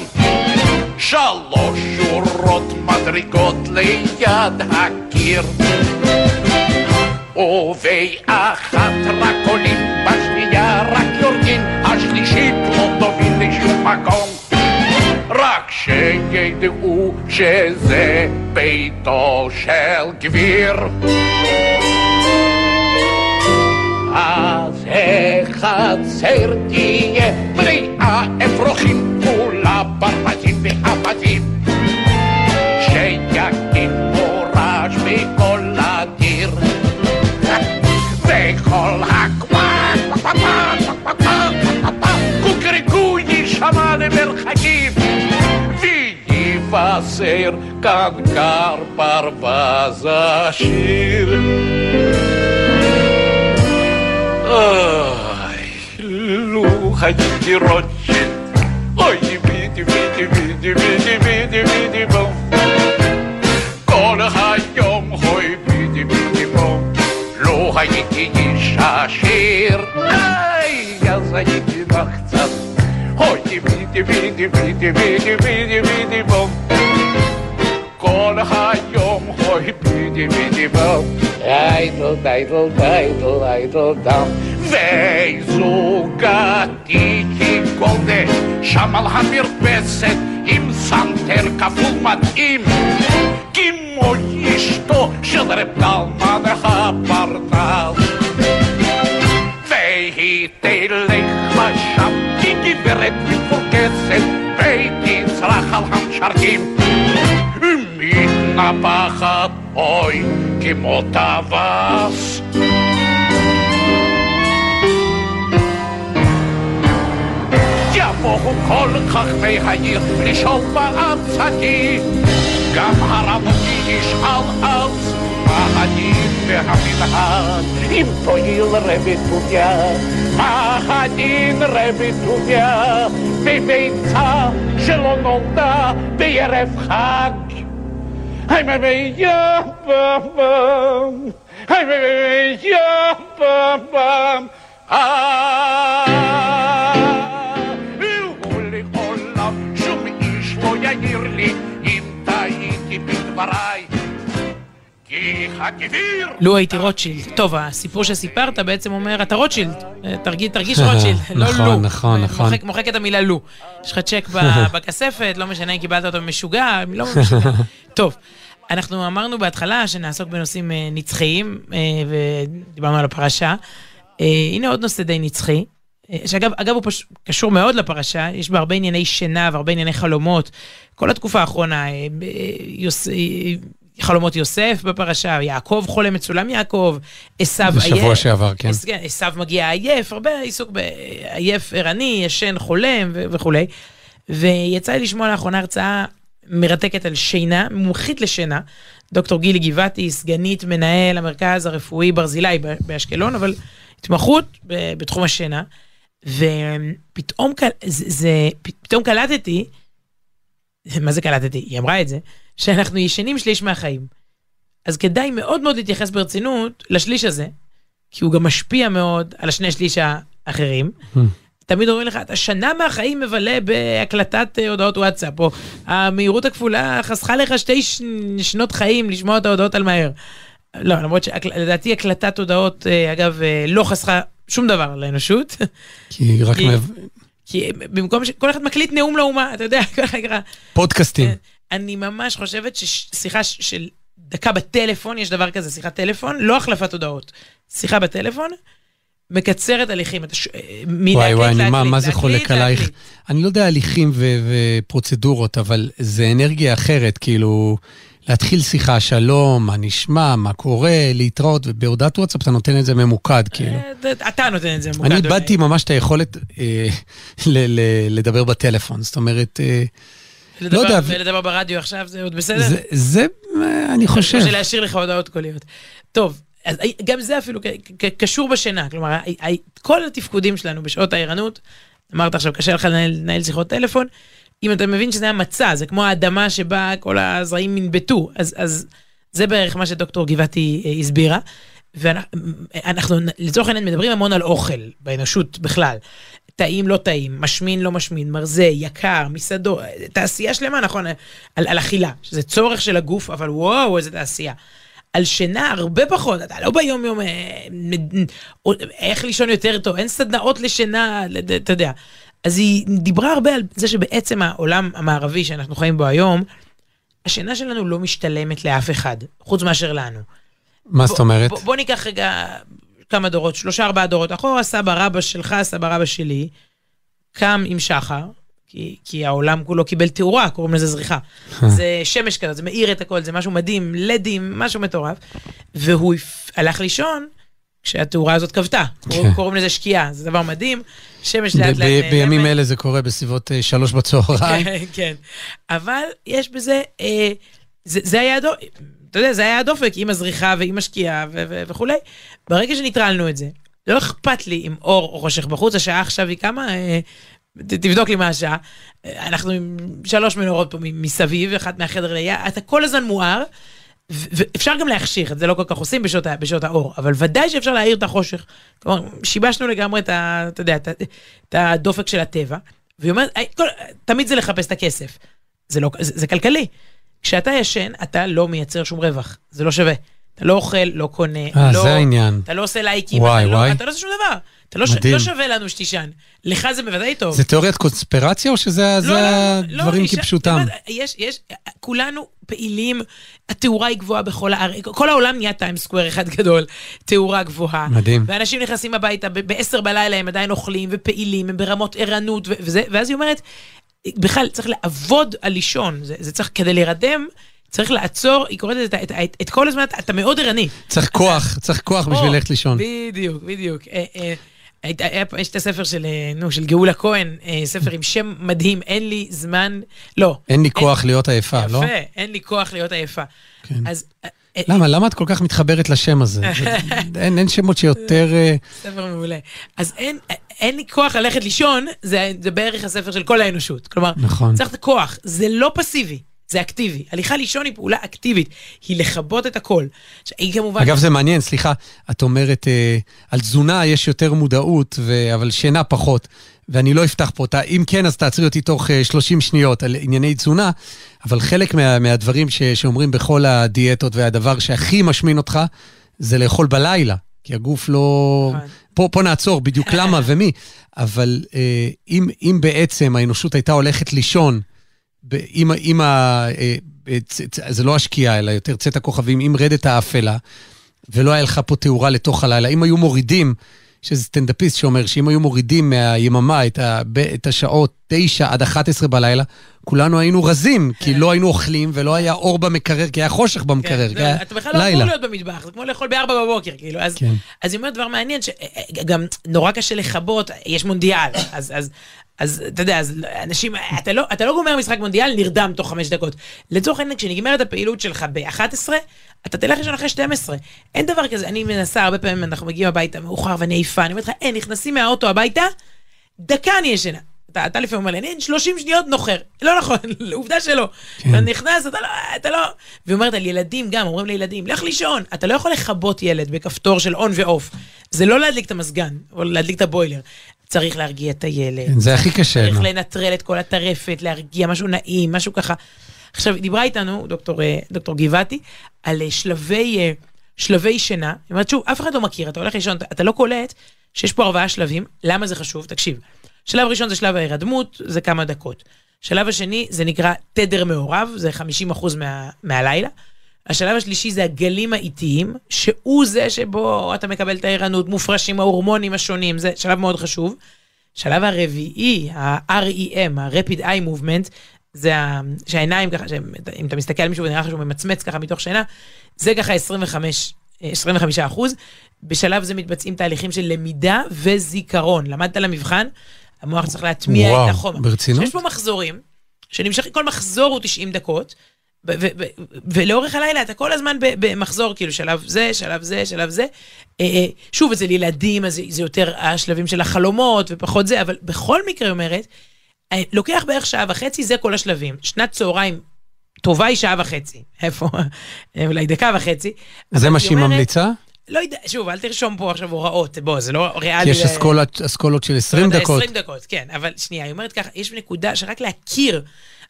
שלוש שורות מדרגות ליד הקיר ובאחת רק עולים, בשנייה רק יורדים השלישית לא תוביל לשום מקום רק שידעו שזה ביתו של גביר אז החצר תהיה בריאה אפרוחים כולה פרפטים וחפטים שיקים מורש מכל הדיר וכל הקווה קוקריקו ישמע למרחקים ויבשר קנקר פרבז השיר אוי, לו הייתי רוטשילד אוי, בידי, בידי, בידי, בידי, בידי, בידי, בום כל היום, אוי, בידי, בידי, בום לו הייתי איש עשיר אוי, אז הייתי מחצת אוי, בידי, בידי, בידי, בידי, בידי, בידי, בום כל היום, אוי, בידי, בידי, בום Idle, idle, idle, idle down וזוגתי כגולדה שם על המרפסת עם סנטר כפול מדהים כמו אשתו של רב קלמן הפרטז והיא תלך לשם היא גברת מפורקסת ותצרח על המשרתים מתנפחת אוי כמו טווס יבואו כל חכמי העיר לשאול בעצתי גם הרמתי ישאל אז מה הדין והמנהג אם תועיל רבי טוביה מה הדין רבי טוביה בביצה שלא נולדה בערב חג I'm a young bum I'm a young bum Ah Holy holla שום איש לא יעיר לי אם תהייתי בדבריי כי לו הייתי רוטשילד. טוב, הסיפור שסיפרת בעצם אומר, אתה רוטשילד, תרגיש רוטשילד, לא לו. נכון, נכון. מוחק את המילה לו. יש לך צ'ק בכספת, לא משנה אם קיבלת אותו משוגע, לא משנה. טוב, אנחנו אמרנו בהתחלה שנעסוק בנושאים נצחיים, ודיברנו על הפרשה. הנה עוד נושא די נצחי. שאגב, אגב הוא פשוט קשור מאוד לפרשה, יש בה הרבה ענייני שינה והרבה ענייני חלומות, כל התקופה האחרונה, יוס, חלומות יוסף בפרשה, יעקב חולם מצולם יעקב, עשיו עייף, שבוע שעבר, כן. עשיו מגיע עייף, הרבה עיסוק בעייף ערני, ישן חולם ו- וכולי, ויצא לי לשמוע לאחרונה הרצאה מרתקת על שינה, מומחית לשינה, דוקטור גילה גיבתי, סגנית מנהל המרכז הרפואי ברזילי באשקלון, אבל התמחות בתחום השינה, ופתאום זה, זה, פתאום קלטתי, מה זה קלטתי? היא אמרה את זה, שאנחנו ישנים שליש מהחיים. אז כדאי מאוד מאוד להתייחס ברצינות לשליש הזה, כי הוא גם משפיע מאוד על השני שליש האחרים. Hmm. תמיד אומרים לך, אתה שנה מהחיים מבלה בהקלטת הודעות וואטסאפ, או המהירות הכפולה חסכה לך שתי שנות חיים לשמוע את ההודעות על מהר. לא, למרות שלדעתי הקלטת הודעות, אגב, לא חסכה שום דבר לאנושות. כי רק מב... כי במקום שכל אחד מקליט נאום לאומה, אתה יודע, כל אחד קרא... פודקאסטים. אני ממש חושבת ששיחה של דקה בטלפון, יש דבר כזה, שיחת טלפון, לא החלפת הודעות. שיחה בטלפון, מקצרת הליכים. וואי וואי, מה זה חולק עלייך? אני לא יודע הליכים ופרוצדורות, אבל זה אנרגיה אחרת, כאילו... להתחיל שיחה, שלום, מה נשמע, מה קורה, להתראות, ובהודעת וואטסאפ אתה נותן את זה ממוקד, כאילו. אתה נותן את זה ממוקד. אני איבדתי ממש את היכולת לדבר בטלפון, זאת אומרת... ולדבר ברדיו עכשיו, זה עוד בסדר? זה, אני חושב. זה להשאיר לך הודעות קוליות. טוב, גם זה אפילו קשור בשינה, כלומר, כל התפקודים שלנו בשעות העירנות, אמרת עכשיו, קשה לך לנהל שיחות טלפון, אם אתה מבין שזה היה מצע, זה כמו האדמה שבה כל הזרעים מנבטו, אז, אז זה בערך מה שדוקטור גיבתי הסבירה, ואנחנו לצורך העניין מדברים המון על אוכל, באנושות בכלל, טעים לא טעים, משמין לא משמין, מרזה, יקר, מסעדו, תעשייה שלמה, נכון, על, על אכילה, שזה צורך של הגוף, אבל וואו, איזה תעשייה. על שינה הרבה פחות, אתה לא ביום יום, איך לישון יותר טוב, אין סדנאות לשינה, אתה יודע, אז היא דיברה הרבה על זה שבעצם העולם המערבי שאנחנו חיים בו היום, השינה שלנו לא משתלמת לאף אחד, חוץ מאשר לנו. מה זאת אומרת? בוא ניקח רגע כמה דורות, שלושה ארבעה דורות אחורה, סבא רבא שלך, סבא רבא שלי, קם עם שחר, כי, כי העולם כולו קיבל תאורה, קוראים לזה זריחה. זה שמש כזה, זה מאיר את הכל, זה משהו מדהים, לדים, משהו מטורף. והוא הלך לישון, כשהתאורה הזאת קבתה, קוראים לזה שקיעה, זה דבר מדהים, שמש לאט לאט... בימים אלה זה קורה בסביבות שלוש בצהריים. כן, אבל יש בזה, זה היה הדופק, אתה יודע, זה היה הדופק עם הזריחה ועם השקיעה וכו'. ברגע שנטרלנו את זה, לא אכפת לי עם אור או חושך בחוץ, השעה עכשיו היא כמה... תבדוק לי מה השעה, אנחנו עם שלוש מנורות פה מסביב, אחת מהחדר ליד, אתה כל הזמן מואר, ואפשר גם להחשיך, את זה לא כל כך עושים בשעות, בשעות האור, אבל ודאי שאפשר להעיר את החושך, כלומר, שיבשנו לגמרי את, ה, אתה יודע, את, את הדופק של הטבע, והיא אומרת, תמיד זה לחפש את הכסף, זה, לא, זה, זה כלכלי, כשאתה ישן, אתה לא מייצר שום רווח, זה לא שווה, אתה לא אוכל, לא קונה, 아, לא, זה העניין. אתה לא עושה לייקים, וואי, אתה, וואי. לא, אתה לא עושה שום דבר, אתה לא, ש, לא שווה לנו שתישן, לך זה בוודאי טוב. זה תיאוריית קונספירציה או שזה לא, לא, דברים לא, כפשוטם? לא, יש, יש, כולנו פעילים, התאורה היא גבוהה בכל הארץ, כל העולם נהיה טיים סקוואר אחד גדול, תאורה גבוהה. מדהים. ואנשים נכנסים הביתה, בעשר בלילה הם עדיין אוכלים ופעילים, הם ברמות ערנות, וזה, ואז היא אומרת, בכלל צריך לעבוד על לישון, זה, זה צריך כדי להירדם, צריך לעצור, היא קוראת את, את, את, את כל הזמן, אתה מאוד ערני. צריך אתה, כוח, צריך כוח או, בשביל ללכת לישון. בדיוק, בדיוק. יש את הספר של, נו, של גאולה כהן, ספר עם שם מדהים, אין לי זמן, לא. אין לי כוח אין, להיות עייפה, לא? יפה, אין לי כוח להיות עייפה. כן. אז... למה? למה את כל כך מתחברת לשם הזה? אין, אין שמות שיותר... ספר מעולה. אז אין, אין לי כוח ללכת לישון, זה, זה בערך הספר של כל האנושות. כלומר, נכון. צריך את הכוח, זה לא פסיבי. זה אקטיבי. הליכה לישון היא פעולה אקטיבית. היא לחבות את הכל. שהיא כמובן... אגב, זה מעניין, סליחה. את אומרת, אה, על תזונה יש יותר מודעות, ו... אבל שינה פחות. ואני לא אפתח פה אותה, אם כן אז תעצרי אותי תוך שלושים שניות על ענייני תזונה, אבל חלק מה, מהדברים ש, שאומרים בכל הדיאטות, והדבר שהכי משמין אותך, זה לאכול בלילה, כי הגוף לא... פה, פה נעצור בדיוק למה ומי, אבל אם, אם בעצם האנושות הייתה הולכת לישון, עם, עם ה... זה לא השקיעה, אלא יותר צאת הכוכבים, עם רדת האפלה, ולא היה לך פה תאורה לתוך הלילה, אם היו מורידים, שזה סטנדאפיסט שאומר שאם היו מורידים מהיממה את, ה, את השעות תשע עד אחת עשרה בלילה, כולנו היינו רזים, כי לא היינו אוכלים, ולא היה אור במקרר, כי היה חושך במקרר, כי היה לילה. אתה בכלל לא אמור להיות במטבח, זה כמו לאכול ב-ארבע בבוקר, כאילו. אז היא אומרת דבר מעניין, שגם נורא קשה לחבות, יש מונדיאל, אז... אז אתה יודע, אז אנשים, אתה לא, אתה לא גומר משחק מונדיאל, נרדם תוך חמש דקות. לצורך העניין, כשנגמרת הפעילות שלך ב-אחת עשרה, אתה תלך לשון אחרי שתים עשרה. אין דבר כזה, אני מנסה, הרבה פעמים אנחנו מגיעים הביתה מאוחר ואני עייפה, אני אומרת לך, אין, נכנסים מהאוטו הביתה, דקה אני ישנה. אתה, אתה לפעמים אומר, אין, שלושים שניות נוחר. לא נכון, עובדה שלא. אתה נכנס, אתה לא, אתה לא... ואומרת על ילדים גם, אומרים לילדים, לך לישון. אתה לא יכול לחבות ילד בכפתור של און ואוף. זה לא להדליק את המזגן, או להדליק את הבוילר. צריך להרגיע את הילד. זה הכי קשה. צריך לנטרל את כל הטרפת, להרגיע משהו נעים, משהו ככה. עכשיו, דיברה איתנו דוקטור, דוקטור גיבתי, על שלבי, שלבי שינה. זאת אומרת, שוב, אף אחד לא מכיר, אתה הולך לישון, אתה לא קולט שיש פה ארבעה שלבים. למה זה חשוב? תקשיב. שלב ראשון זה שלב ההירדמות, זה כמה דקות. שלב השני, זה נקרא תדר מעורב, זה חמישים אחוז מה, מהלילה. השלב השלישי זה הגלים האיטיים, שהוא זה שבו אתה מקבל את הערנות, מופרשים, ההורמונים השונים, זה שלב מאוד חשוב. שלב הרביעי, ה-R E M, ה-Rapid Eye Movement, זה שהעיניים ככה, אם אתה מסתכל על מישהו ונראה שהוא ממצמץ ככה מתוך שינה, זה ככה עשרים וחמישה אחוז. בשלב זה מתבצעים תהליכים של למידה וזיכרון. למדת למבחן, המוח צריך להטמיע וואו, את החומר. ברצינות? יש פה מחזורים, שנמשך, כל מחזור הוא תשעים דקות, ולאורך הלילה אתה כל הזמן במחזור, כאילו שלב זה, שלב זה, שלב זה. שוב, אצל ילדים, אז זה יותר השלבים של החלומות ופחות זה, אבל בכל מקרה אומרת, לוקח בערך שעה וחצי, זה כל השלבים. שנת צהריים טובה היא שעה וחצי. איפה? אולי דקה וחצי. זה מה שהיא ממליצה? לא יודע, שוב, אל תרשום פה עכשיו הוראות, בוא, זה לא ריאלי. יש אסכולות של עשרים דקות. עשרים דקות, כן, אבל שנייה, היא אומרת ככה, יש נקודה שרק להכיר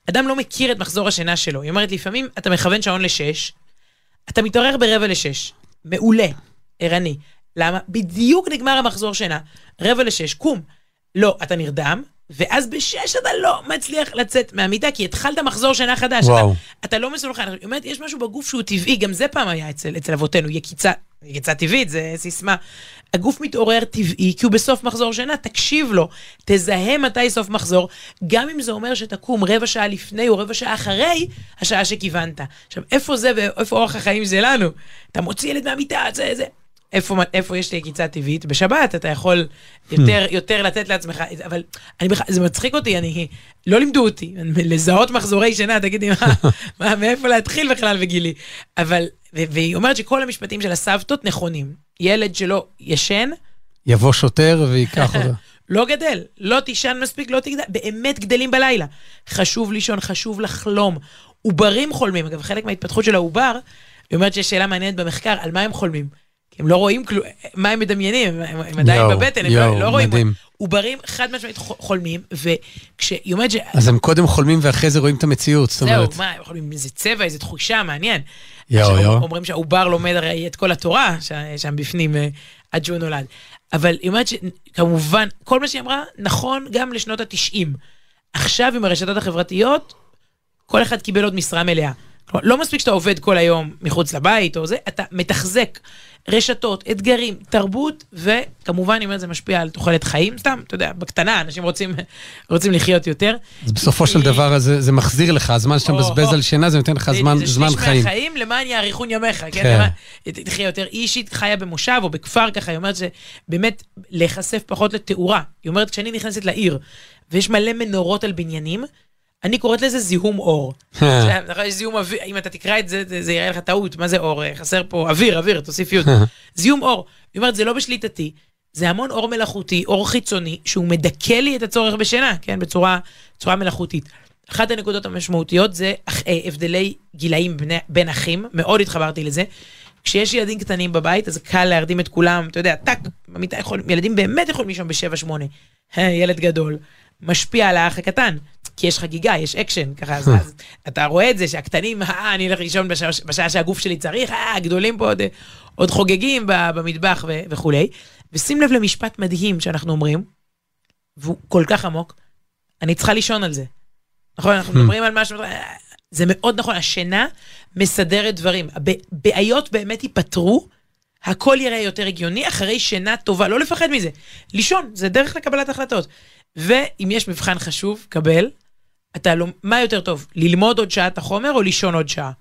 אדם לא מכיר את מחזור השינה שלו. היא אומרת, לפעמים אתה מכוון שעון לשש, אתה מתעורר ברבע לשש. מעולה, ערני. למה? בדיוק נגמר המחזור שינה. רבע לשש, קום. לא, אתה נרדם, ואז בשש אתה לא מצליח לצאת מהמיטה, כי התחלת מחזור שינה חדש. אתה, אתה לא מסולחן. היא אומרת, יש משהו בגוף שהוא טבעי, גם זה פעם היה אצל, אצל אבותינו, יקיצה, יקיצה טבעית, זה סיסמה. הגוף מתעורר טבעי, כי הוא בסוף מחזור שינה, תקשיב לו, תזהה מתי סוף מחזור, גם אם זה אומר שתקום רבע שעה לפני או רבע שעה אחרי השעה שכיוונת. עכשיו, איפה זה ואיפה אורח החיים זה לנו? אתה מוציא ילד מהמיטה, זה, זה. איפה, איפה יש לי קיצה טבעית? בשבת אתה יכול יותר, יותר לתת לעצמך, אבל אני, זה מצחיק אותי, אני, לא לימדו אותי, לזהות מחזורי שינה, תגידי מה, מה, מאיפה להתחיל בכלל בגילי. אבל, והיא אומרת שכל המשפטים של הסבתות נכונים. ילד שלו ישן, יבוא שוטר ויקח אותו. לא גדל, לא תישן מספיק, לא תגדל, באמת גדלים בלילה. חשוב לישון, חשוב לחלום. עוברים חולמים, אגב, חלק מההתפתחות של העובר, היא אומרת שיש שאלה מעניינת במחקר, על מה הם חולמים? כי הם לא רואים כלום, מה הם מדמיינים, הם, הם עדיין יו, בבטן, הם יו, לא רואים. מדהים. עוברים חד משמעית חולמים, וכשהיא אומרת ש... אז הם קודם חולמים ואחרי זה רואים את המציאות, זאת אומרת. זהו, מה, הם חולמים איזה צבע, איזה תחושה, מעניין. אומרים שהעובר לומד הרי את כל התורה, שם בפנים עד שהוא נולד. אבל היא אומרת שכמובן, כל מה שהיא אמרה, נכון גם לשנות התשעים. עכשיו עם הרשתות החברתיות, כל אחד קיבל עוד משרה מלאה. כלומר, לא מספיק שאתה עובד כל היום מחוץ לבית או זה, אתה מתחזק רשתות, אתגרים, תרבות, וכמובן, אם זה משפיע על תוחלת חיים, סתם, אתה יודע, בקטנה, אנשים רוצים, רוצים לחיות יותר. אז בסופו של דבר, זה, זה מחזיר לך, הזמן שאתה מבזבז על שינה, זה נותן לך זמן, זמן חיים. זה שליש מהחיים, למען יאריכון ימיך, כן? תחיה יותר. היא אישית חיה במושב או בכפר, ככה, היא אומרת שבאמת להיחשף פחות לתאורה. היא אומרת, כשאני נכנסת לעיר, ויש מלא מנורות על בניינים, אני קוראת לזה זיהום אור. זיהום אוויר, אם אתה תקרא את זה, זה יראה לך טעות, מה זה אור? חסר פה אוויר, אוויר, תוסיף יוד. זיהום אור. היא אומרת, זה לא בשליטתי, זה המון אור מלאכותי, אור חיצוני, שהוא מדכא לי את הצורך בשינה, כן, בצורה מלאכותית. אחת הנקודות המשמעותיות זה הבדלי גילאים בין אחים, מאוד התחברתי לזה. כשיש ילדים קטנים בבית, אז קל להרדים את כולם, אתה יודע, טק, ילדים באמת יכולים לישון בשבע שמונה. ילד גדול, משפיע על האח הקטן, כי יש חגיגה, יש אקשן, ככה, אז, אז אתה רואה את זה, שהקטנים, אה, אני אלך לישון בשעה, בשעה שהגוף שלי צריך, אה, הגדולים פה עוד, עוד חוגגים במטבח ו- וכולי, ושים לב למשפט מדהים שאנחנו אומרים, והוא כל כך עמוק, אני צריכה לישון על זה. נכון, אנחנו מדברים על משהו, זה מאוד נכון, השינה מסדרת דברים, הבעיות באמת ייפטרו, הכל יראה יותר הגיוני, אחרי שינה טובה, לא לפחד מזה, לישון, זה דרך לקבלת החלטות, ואם יש מבחן חשוב, קבל, אתה לא, מה יותר טוב, ללמוד עוד שעה את החומר, או לישון עוד שעה?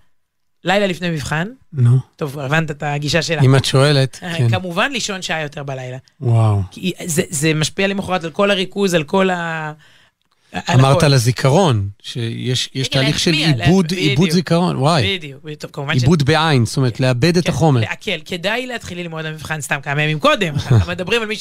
לילה לפני מבחן? נו. No. טוב, הבנת את הגישה שלה. אם את שואלת, כן. כמובן, לישון שעה יותר בלילה. וואו. כי זה, זה משפיע למחרת על כל הריכוז, על כל ה... אמרת על הזיכרון, שיש תהליך של עיבוד זיכרון, וואי, עיבוד בעין, זאת אומרת, לאבד את החומר. לעכל, כדאי להתחיל ללמוד המבחן סתם כמה ימים קודם, אנחנו מדברים על מי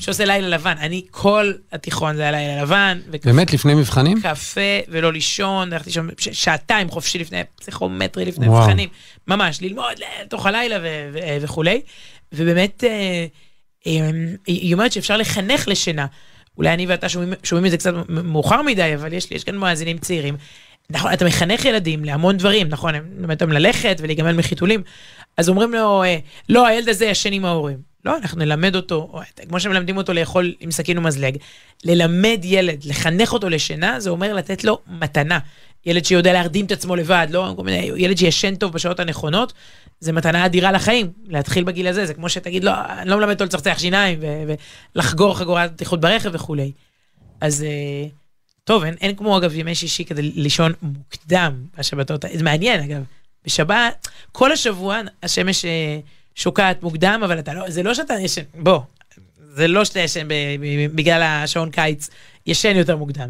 שעושה לילה לבן, אני כל התיכון זה היה לילה לבן, באמת לפני מבחנים? קפה ולא לישון, שעתיים חופשי לפני, פסיכומטרי לפני מבחנים, ממש, ללמוד לתוך הלילה וכו', ובאמת, היא אומרת שאפשר לחנך לשינה, אולי אני ואתה שומעים, שומעים את זה קצת מאוחר מדי, אבל יש לי, יש כאן מאזינים צעירים. נכון, אתה מחנך ילדים להמון דברים, נכון, הם לומדים ללכת ולהיגמל מחיתולים, אז אומרים לו, לא, הילד הזה ישן עם ההורים. לא, אנחנו נלמד אותו, או, כמו שמלמדים אותו לאכול עם סכין ומזלג, ללמד ילד, לחנך אותו לשינה, זה אומר לתת לו מתנה. ילד שיודע להרדים את עצמו לבד, לא, ילד שישן טוב בשעות הנכונות, זה מתנה אדירה לחיים, להתחיל בגיל הזה, זה כמו שתגיד, לא, אני לא מלמד אותו לצחצח שיניים, ולחגור חגורת בטיחות ברכב וכולי. אז טוב, אין, אין כמו אגב ימי שישי כדי לישון מוקדם בשבתות, זה מעניין אגב, בשבת, כל השבוע השמש שוקעת מוקדם, אבל אתה לא, זה לא שאתה ישן, בוא, זה לא שאתה ישן בגלל השעון קיץ, ישן יותר מוקדם.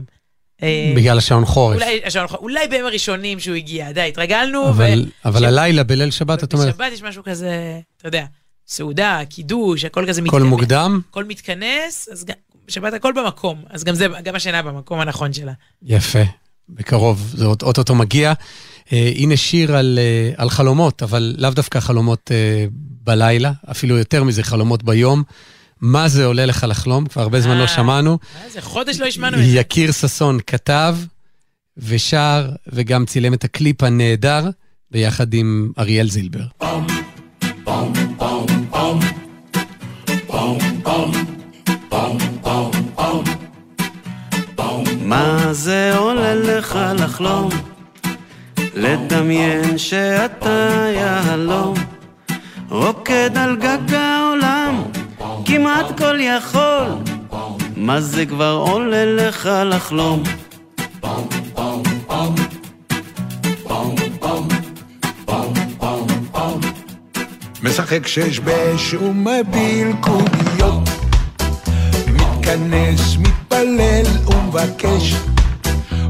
בגלל השעון חורף. אולי בימים הראשונים שהוא הגיע, די, התרגלנו. אבל הלילה, בליל שבת, את אומרת. בשבת יש משהו כזה, אתה יודע, סעודה, קידוש, הכל כזה מתכנס. הכל מוקדם. הכל מתכנס, אז בשבת הכל במקום, אז גם זה, גם השינה במקום הנכון שלה. יפה, בקרוב, זה אוטוטו מגיע. הנה שיר על חלומות, אבל לאו דווקא חלומות בלילה, אפילו יותר מזה חלומות ביום. מה זה עולה לך לחלום? כבר הרבה זמן לא שמענו. איזה חודש לא ישמענו. יקיר ססון כתב ושר וגם צילם את הקליפ הנהדר ביחד עם אריאל זילבר. פום, פום, פום, פום, פום, פום, פום, פום, פום. מה זה עולה לך לחלום? לדמיין שאתה יהלום רוקד על גג העולם כמעט כל יכול. מה זה כבר עולה לך לחלום? משחק שש בשום מביל קוביות, מתכנס, מתפלל ומבקש,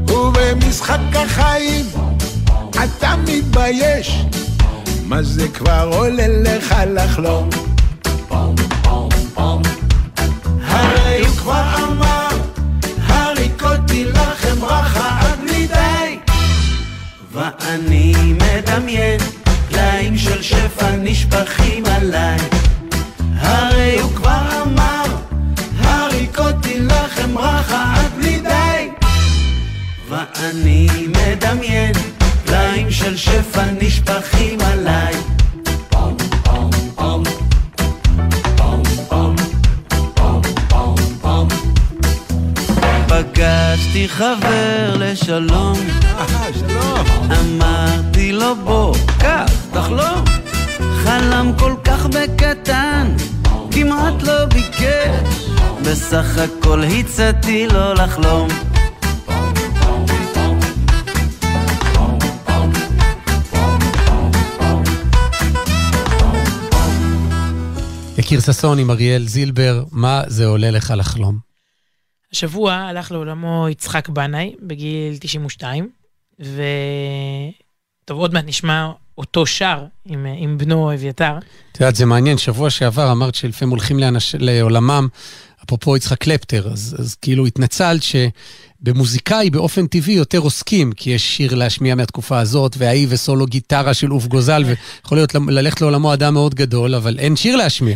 ובמשחק החיים אתה מתבייש. מה זה כבר עולה לך לחלום? הרי הוא כבר אמר, הריקותי לכם רכה עד מדי, ואני מדמיין פלאים של שפע נשפכים עליי. הרי הוא כבר אמר, הריקותי לכם רכה עד מדי, ואני מדמיין פלאים של שפע נשפכים עליי. פגשתי חבר לשלום, אמרתי לו בוא, כך תחלום. חלם כל כך בקטן, כמעט לא ביקש, בסך הכל הצעתי לו לחלום. יקיר ססון עם אריאל זילבר, מה זה עולה לך לחלום? השבוע הלך לעולמו יצחק בנאי, בגיל תשעים ושתיים, וטוב, עוד מעט נשמע אותו שר עם, עם בנו אביתר. את יודעת, זה מעניין, שבוע שעבר אמרת שלפעמים הולכים לאנש... לעולמם אפרופו יצחק קלפטר, אז, אז כאילו התנצלת שבמוזיקאי באופן טבעי יותר עוסקים, כי יש שיר להשמיע מהתקופה הזאת, והאי וסולו גיטרה של אוף גוזל, ויכול להיות ללכת לעולמו אדם מאוד גדול, אבל אין שיר להשמיע.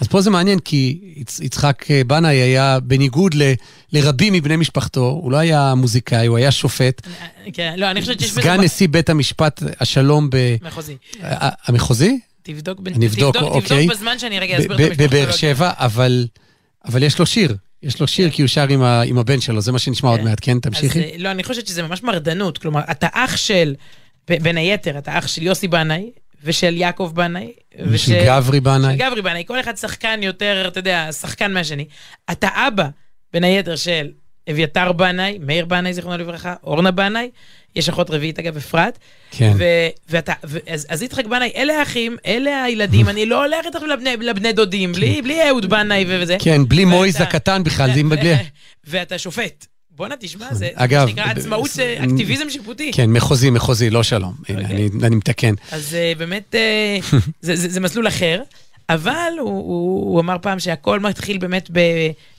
אז פה זה מעניין, כי יצחק בנאי היה בניגוד ל, לרבים מבני משפחתו, הוא לא היה מוזיקאי, הוא היה שופט. כן, לא, אני חושבת שיש... סגן נשיא בית המשפט השלום ב... מחוזי. המחוזי? תבדוק בזמן שאני רגע אסביר את המשפחה. בבאר שבע, אבל... אבל יש לו שיר, יש לו שיר כי הוא שר עם, ה, עם הבן שלו, זה מה שנשמע עוד מעט, כן? תמשיכי. אז, לא, אני חושבת שזה ממש מרדנות, כלומר, אתה אח של, בין היתר, אתה אח של יוסי בנאי, ושל יעקב בנאי, ושל גברי בנאי, של גברי בנאי, כל אחד שחקן יותר, אתה יודע, שחקן מהשני. אתה אבא, בין היתר, של אביתר בנאי, מאיר בנאי, זיכרונו לברכה, אורנה בנאי, יש אחות רביעית, אגב, אפרת. כן. ו- ואתה, ו- אז, אז יצחק בנאי, אלה האחים, אלה הילדים, אני לא הולך איתך לבני, לבני דודים, בלי, בלי אהוד בנאי וזה. כן, בלי ואתה, מויז הקטן בכלל, זה מבגלה. ואתה שופט. בוא נתשמע, זה נקרא עצמאות אקטיביזם שיפוטי. כן, מחוזי, מחוזי, לא שלום. אני מתקן. אז באמת, זה מסלול אחר, אבל הוא אמר פעם שהכל מתחיל באמת ב...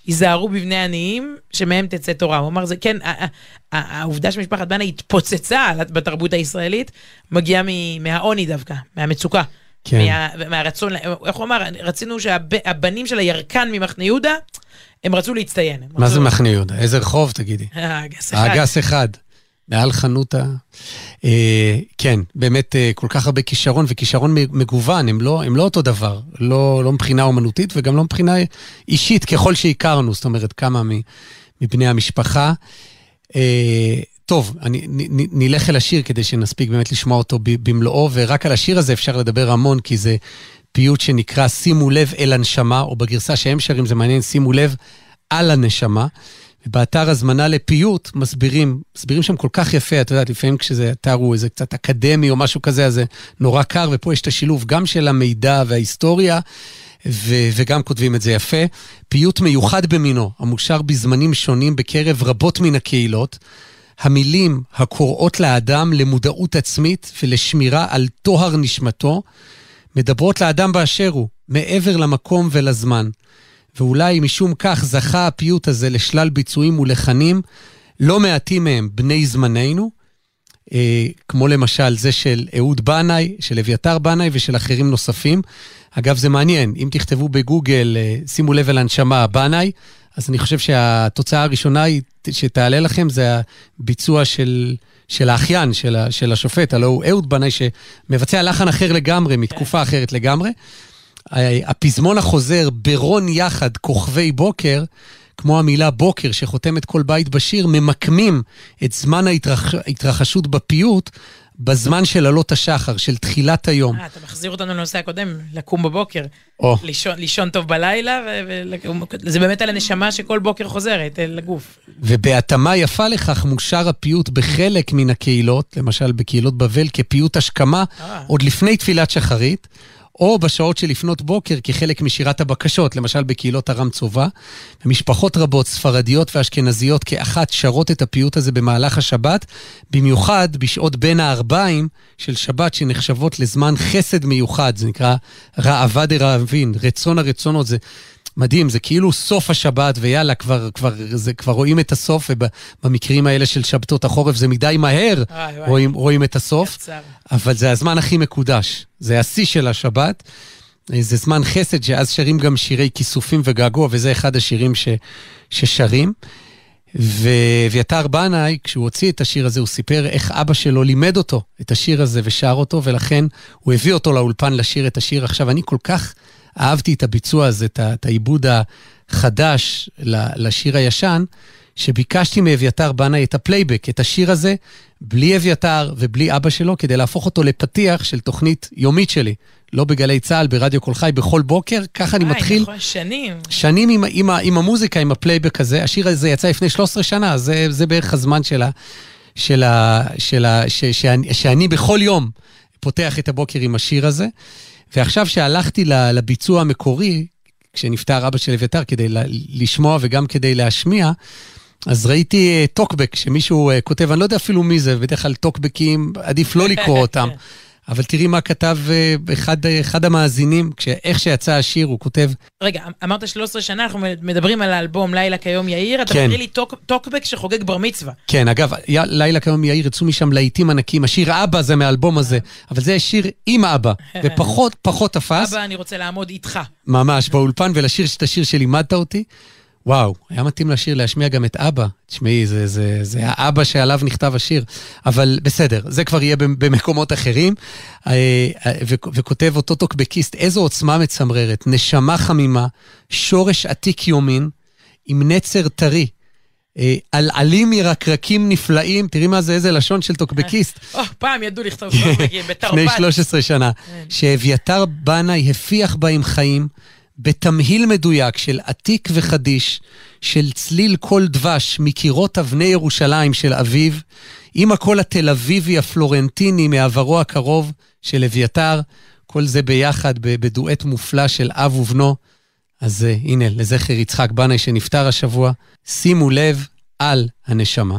ייזהרו בבני העניים, שמהם תצא תורה. הוא אמר, זה כן, העובדה שמשפחת בנאי התפוצצה בתרבות הישראלית, מגיעה מהעוני דווקא, מהמצוקה, מהרצון, איך הוא אמר, רצינו שהבנים של הירקן ממחנה יהודה, הם רצו להצטיין. מה זה מחנה יהודה? איזה רחוב, תגידי? האגס אחד. האגס אחד. מעל חנותה, כן, באמת כל כך הרבה כישרון, וכישרון מגוון, הם לא, הם לא אותו דבר, לא, לא מבחינה אומנותית, וגם לא מבחינה אישית, ככל שהכרנו, זאת אומרת, כמה מבני המשפחה. טוב, אני, נלך אל השיר, כדי שנספיק באמת לשמוע אותו במלואו, ורק על השיר הזה אפשר לדבר המון, כי זה פיוט שנקרא שימו לב אל הנשמה, או בגרסה שהם שרים, זה מעניין, שימו לב על הנשמה, ובאתר הזמנה לפיוט מסבירים, מסבירים שם כל כך יפה, את יודעת, לפעמים כשזה אתר הוא איזה קצת אקדמי או משהו כזה, אז זה נורא קר, ופה יש את השילוב גם של המידע וההיסטוריה, ו- וגם כותבים את זה יפה. פיוט מיוחד במינו, המושר בזמנים שונים בקרב רבות מן הקהילות, המילים הקוראות לאדם למודעות עצמית ולשמירה על טוהר נשמתו, מדברות לאדם באשר הוא, מעבר למקום ולזמן. ואולי משום כך זכה הפיוט הזה לשלל ביצועים ולחנים, לא מעטים מהם בני זמננו, אה, כמו למשל זה של אהוד בנאי, של אביתר בנאי ושל אחרים נוספים. אגב, זה מעניין, אם תכתבו בגוגל, אה, שימו לב אל הנשמה בנאי, אז אני חושב שהתוצאה הראשונה היא שתעלה לכם, זה הביצוע של, של האחיין, של, ה, של השופט, הלא הוא אהוד בנאי שמבצע לחן אחר לגמרי, מתקופה אחרת לגמרי, הפזמון החוזר ברון יחד כוכבי בוקר, כמו המילה בוקר שחותמת כל בית בשיר, ממקמים את זמן ההתרחשות בפיוט בזמן של עלות השחר, של תחילת היום. אתה מחזיר אותנו לנושא הקודם, לקום בבוקר, לישון טוב בלילה, זה באמת על הנשמה שכל בוקר חוזרת לגוף. ובהתאמה יפה לכך מושר הפיוט בחלק מן הקהילות, למשל בקהילות בבל, כפיוט השכמה עוד לפני תפילת שחרית, או בשעות של לפנות בוקר כחלק משירת הבקשות, למשל בקהילות הרם צובה, ומשפחות רבות ספרדיות ואשכנזיות כאחת שרות את הפיוט הזה במהלך השבת, במיוחד בשעות בין הארבעים של שבת שנחשבות לזמן חסד מיוחד, זה נקרא רעבה דרעבין, רצון הרצונות, זה מדהים, זה כאילו סוף השבת, ויאללה, כבר, כבר, זה, כבר רואים את הסוף, ובמקרים האלה של שבתות החורף, זה מדי מהר, וואי, וואי. רואים, רואים את הסוף, יצר. אבל זה הזמן הכי מקודש, זה השיא של השבת, זה זמן חסד, שאז שרים גם שירי כיסופים וגעגוע, וזה אחד השירים ש, ששרים, ואביתר בנאי, כשהוא הוציא את השיר הזה, הוא סיפר איך אבא שלו לימד אותו, את השיר הזה, ושר אותו, ולכן הוא הביא אותו לאולפן לשיר את השיר. עכשיו, אני כל כך אהבתי את הביצוע הזה, את העיבוד החדש לשיר הישן, שביקשתי מאביתר בנאי את הפלייבק, את השיר הזה, בלי אביתר ובלי אבא שלו, כדי להפוך אותו לפתיח של תוכנית יומית שלי, לא בגלי צהל, ברדיו כל חי, בכל בוקר, ככה אני מתחיל שנים, שנים עם, עם, עם המוזיקה, עם הפלייבק הזה. השיר הזה יצא לפני שלוש עשרה שנה, זה, זה בערך הזמן שלה, שלה, שלה, ש, שאני, שאני בכל יום פותח את הבוקר עם השיר הזה, ועכשיו שהלכתי לביצוע המקורי, כשנפטר אבא של אביתר, כדי לשמוע וגם כדי להשמיע, אז ראיתי טוקבק, שמישהו כותב, אני לא יודע אפילו מי זה, בדרך כלל טוקבקים, עדיף לא לקרוא אותם, אבל תראי מה כתב אחד, אחד המאזינים, כשאיך שיצא השיר, הוא כותב... רגע, אמרת שלוש עשרה שנה, אנחנו מדברים על האלבום לילה כיום יאיר, אתה כן. מתראה לי טוק, טוקבק שחוגג בר מצווה. כן, אגב, לילה כיום יאיר, יצאו משם לעיתים ענקים, השיר אבא זה מהאלבום הזה, אבל זה השיר עם אבא, ופחות פחות תפס. אבא, אני רוצה לעמוד איתך. ממש, באולפן, ולשיר את השיר שלימדת אותי, וואו, היה מתאים לשיר להשמיע גם את אבא, תשמעי, זה, זה, זה האבא שעליו נכתב השיר, אבל בסדר, זה כבר יהיה במקומות אחרים, וכותב אותו טוקבקיסט, איזו עוצמה מצמררת, נשמה חמימה, שורש עתיק יומין, עם נצר טרי, על עלים מרקרקים נפלאים, תראי מה זה, איזה לשון של טוקבקיסט. פעם ידעו לכתוב טוקבקים, בתרפת. לפני שלוש עשרה שנה, שאביתר בנאי הפיח בהם חיים, בתמהיל מדויק של עתיק וחדיש, של צליל כל דבש מקירות אבני ירושלים של אביב, עם הקול התל אביבי הפלורנטיני מעברו הקרוב של אביתר, כל זה ביחד בדואט מופלא של אב ובנו. אז הנה, לזכר יצחק בנאי שנפטר השבוע, שימו לב על הנשמה.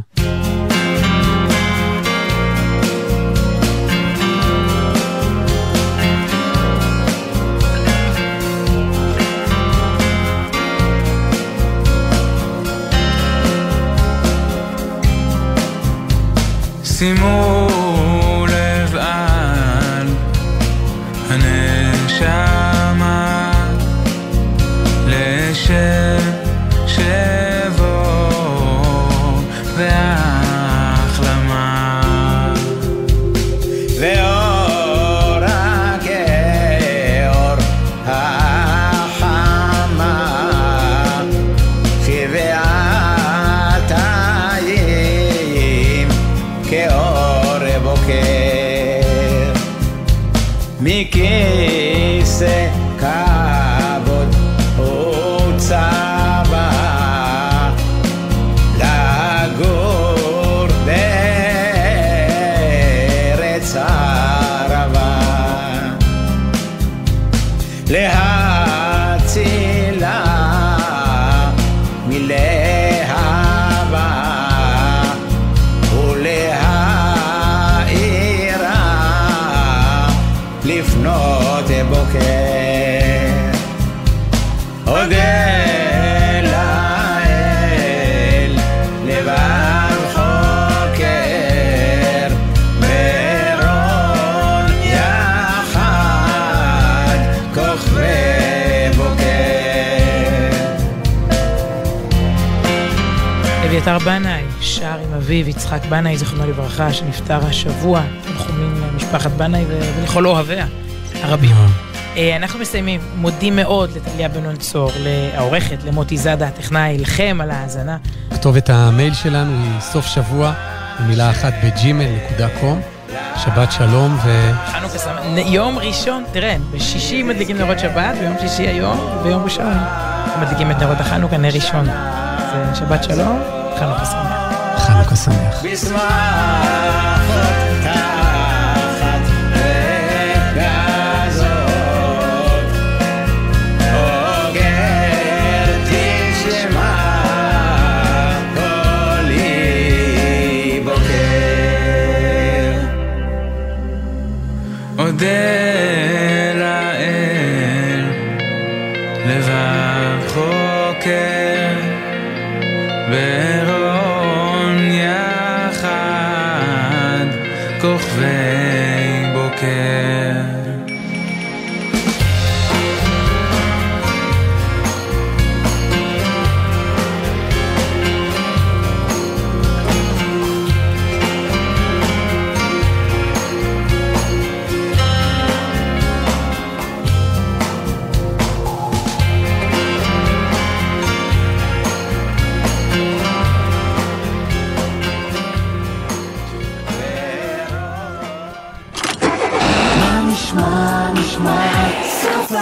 שימו לב על הנשמה, לשבו והחלמה, ואור הגאור החמה, חוויית הים כאור בוקר, מכיסא כבוד וצבא, לגור בארץ ערבה, להצילה מלהבה, ולהאירה לפנות בוקר. אודה אביתר בנאי, שר עם אביו, יצחק בנאי, זכרונו לברכה, שנפטר השבוע, תנחומים למשפחת בנאי ולכל אוהביה הרבים. אנחנו מסיימים, מודים מאוד לטליה בנון צור, לעורכת, למוטי זאדה, הטכנאי, לכם על ההאזנה. כתובת המייל שלנו היא סוף שבוע, במילה אחת בג'ימייל דוט קום. שבת שלום ו... חנוכה שמח. יום ראשון, תראה, בשישי מדליקים נרות שבת, ביום שישי היום, ביום ראשון מדליקים את נרות החנוכה, נר ראשון. אז שבת שלום, חנוכה שמח. חנוכה שמח. בשמחות תחת וגזות, אוגר תשמע קולי בוקר. אודה לאל לבב חוקר, ברון יחד כוכבי בוקר.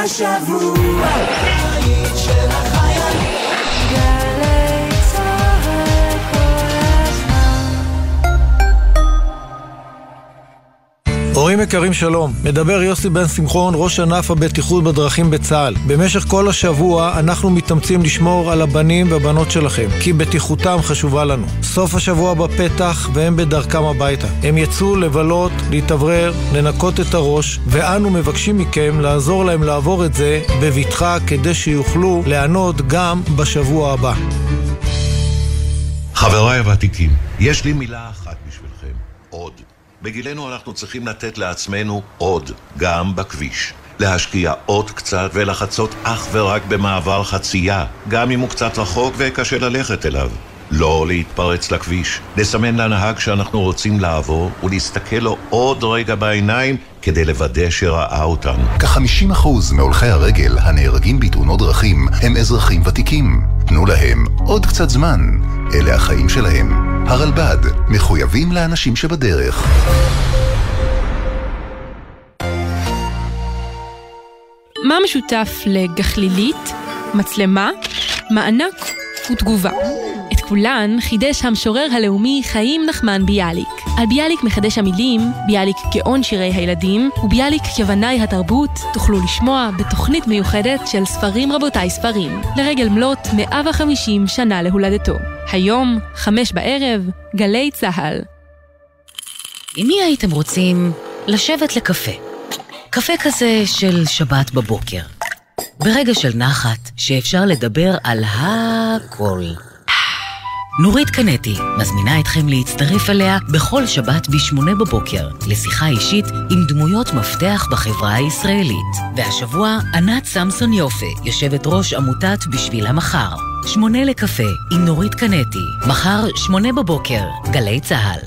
השבוע היית של החייל גלי צהר כל הזמן. הורים יקרים שלום, מדבר יוסי בן סמחון, ראש ענף הבטיחות בדרכים בצה"ל. במשך כל השבוע אנחנו מתאמצים לשמור על הבנים והבנות שלכם, כי בטיחותם חשובה לנו. סוף השבוע בפתח והם בדרכם הביתה. הם יצאו לבלות, להתאוורר, לנקות את הראש, ואנו מבקשים מכם לעזור להם לעבור את זה בבטחה כדי שיוכלו לענות גם בשבוע הבא. חבריי הוותיקים, יש לי מילה אחת בשבילכם, עוד. בגילנו אנחנו צריכים לתת לעצמנו עוד, גם בכביש. להשקיע עוד קצת ולחצות אך ורק במעבר חצייה, גם אם הוא קצת רחוק וקשה ללכת אליו. לא להתפרץ לכביש, לסמן לנהג שאנחנו רוצים לעבור ולהסתכל לו עוד רגע בעיניים כדי לוודא שראה אותנו. כ-חמישים אחוז מהולכי הרגל הנהרגים בתאונות דרכים הם אזרחים ותיקים. תנו להם עוד קצת זמן, אלה החיים שלהם. הרלב"ד, מחויבים לאנשים שבדרך. מה משותף לגחלילית, מצלמה, מענק ותגובה? את כולן חידש המשורר הלאומי חיים נחמן ביאליק. על ביאליק מחדש המילים, ביאליק גאון שירי הילדים וביאליק כבנאי התרבות תוכלו לשמוע בתוכנית מיוחדת של ספרים רבותיי ספרים, לרגל מלות מאה וחמישים שנה להולדתו. היום, חמש בערב, גלי צהל. עם מי הייתם רוצים לשבת לקפה? קפה כזה של שבת בבוקר. ברגע של נחת שאפשר לדבר על הכל. נורית קנתי מזמינה אתכם להצטרף אליה בכל שבת בשמונה בבוקר לשיחה אישית עם דמויות מפתח בחברה הישראלית. והשבוע נת סמסון יופי, יושבת ראש עמותת בשביל המחר. שמונה לקפה עם נורית קנתי, מחר שמונה בבוקר, גלי צהל.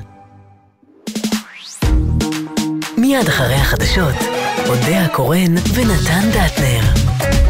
מיד אחרי החדשות, אודיה קורן ונתן דטנר.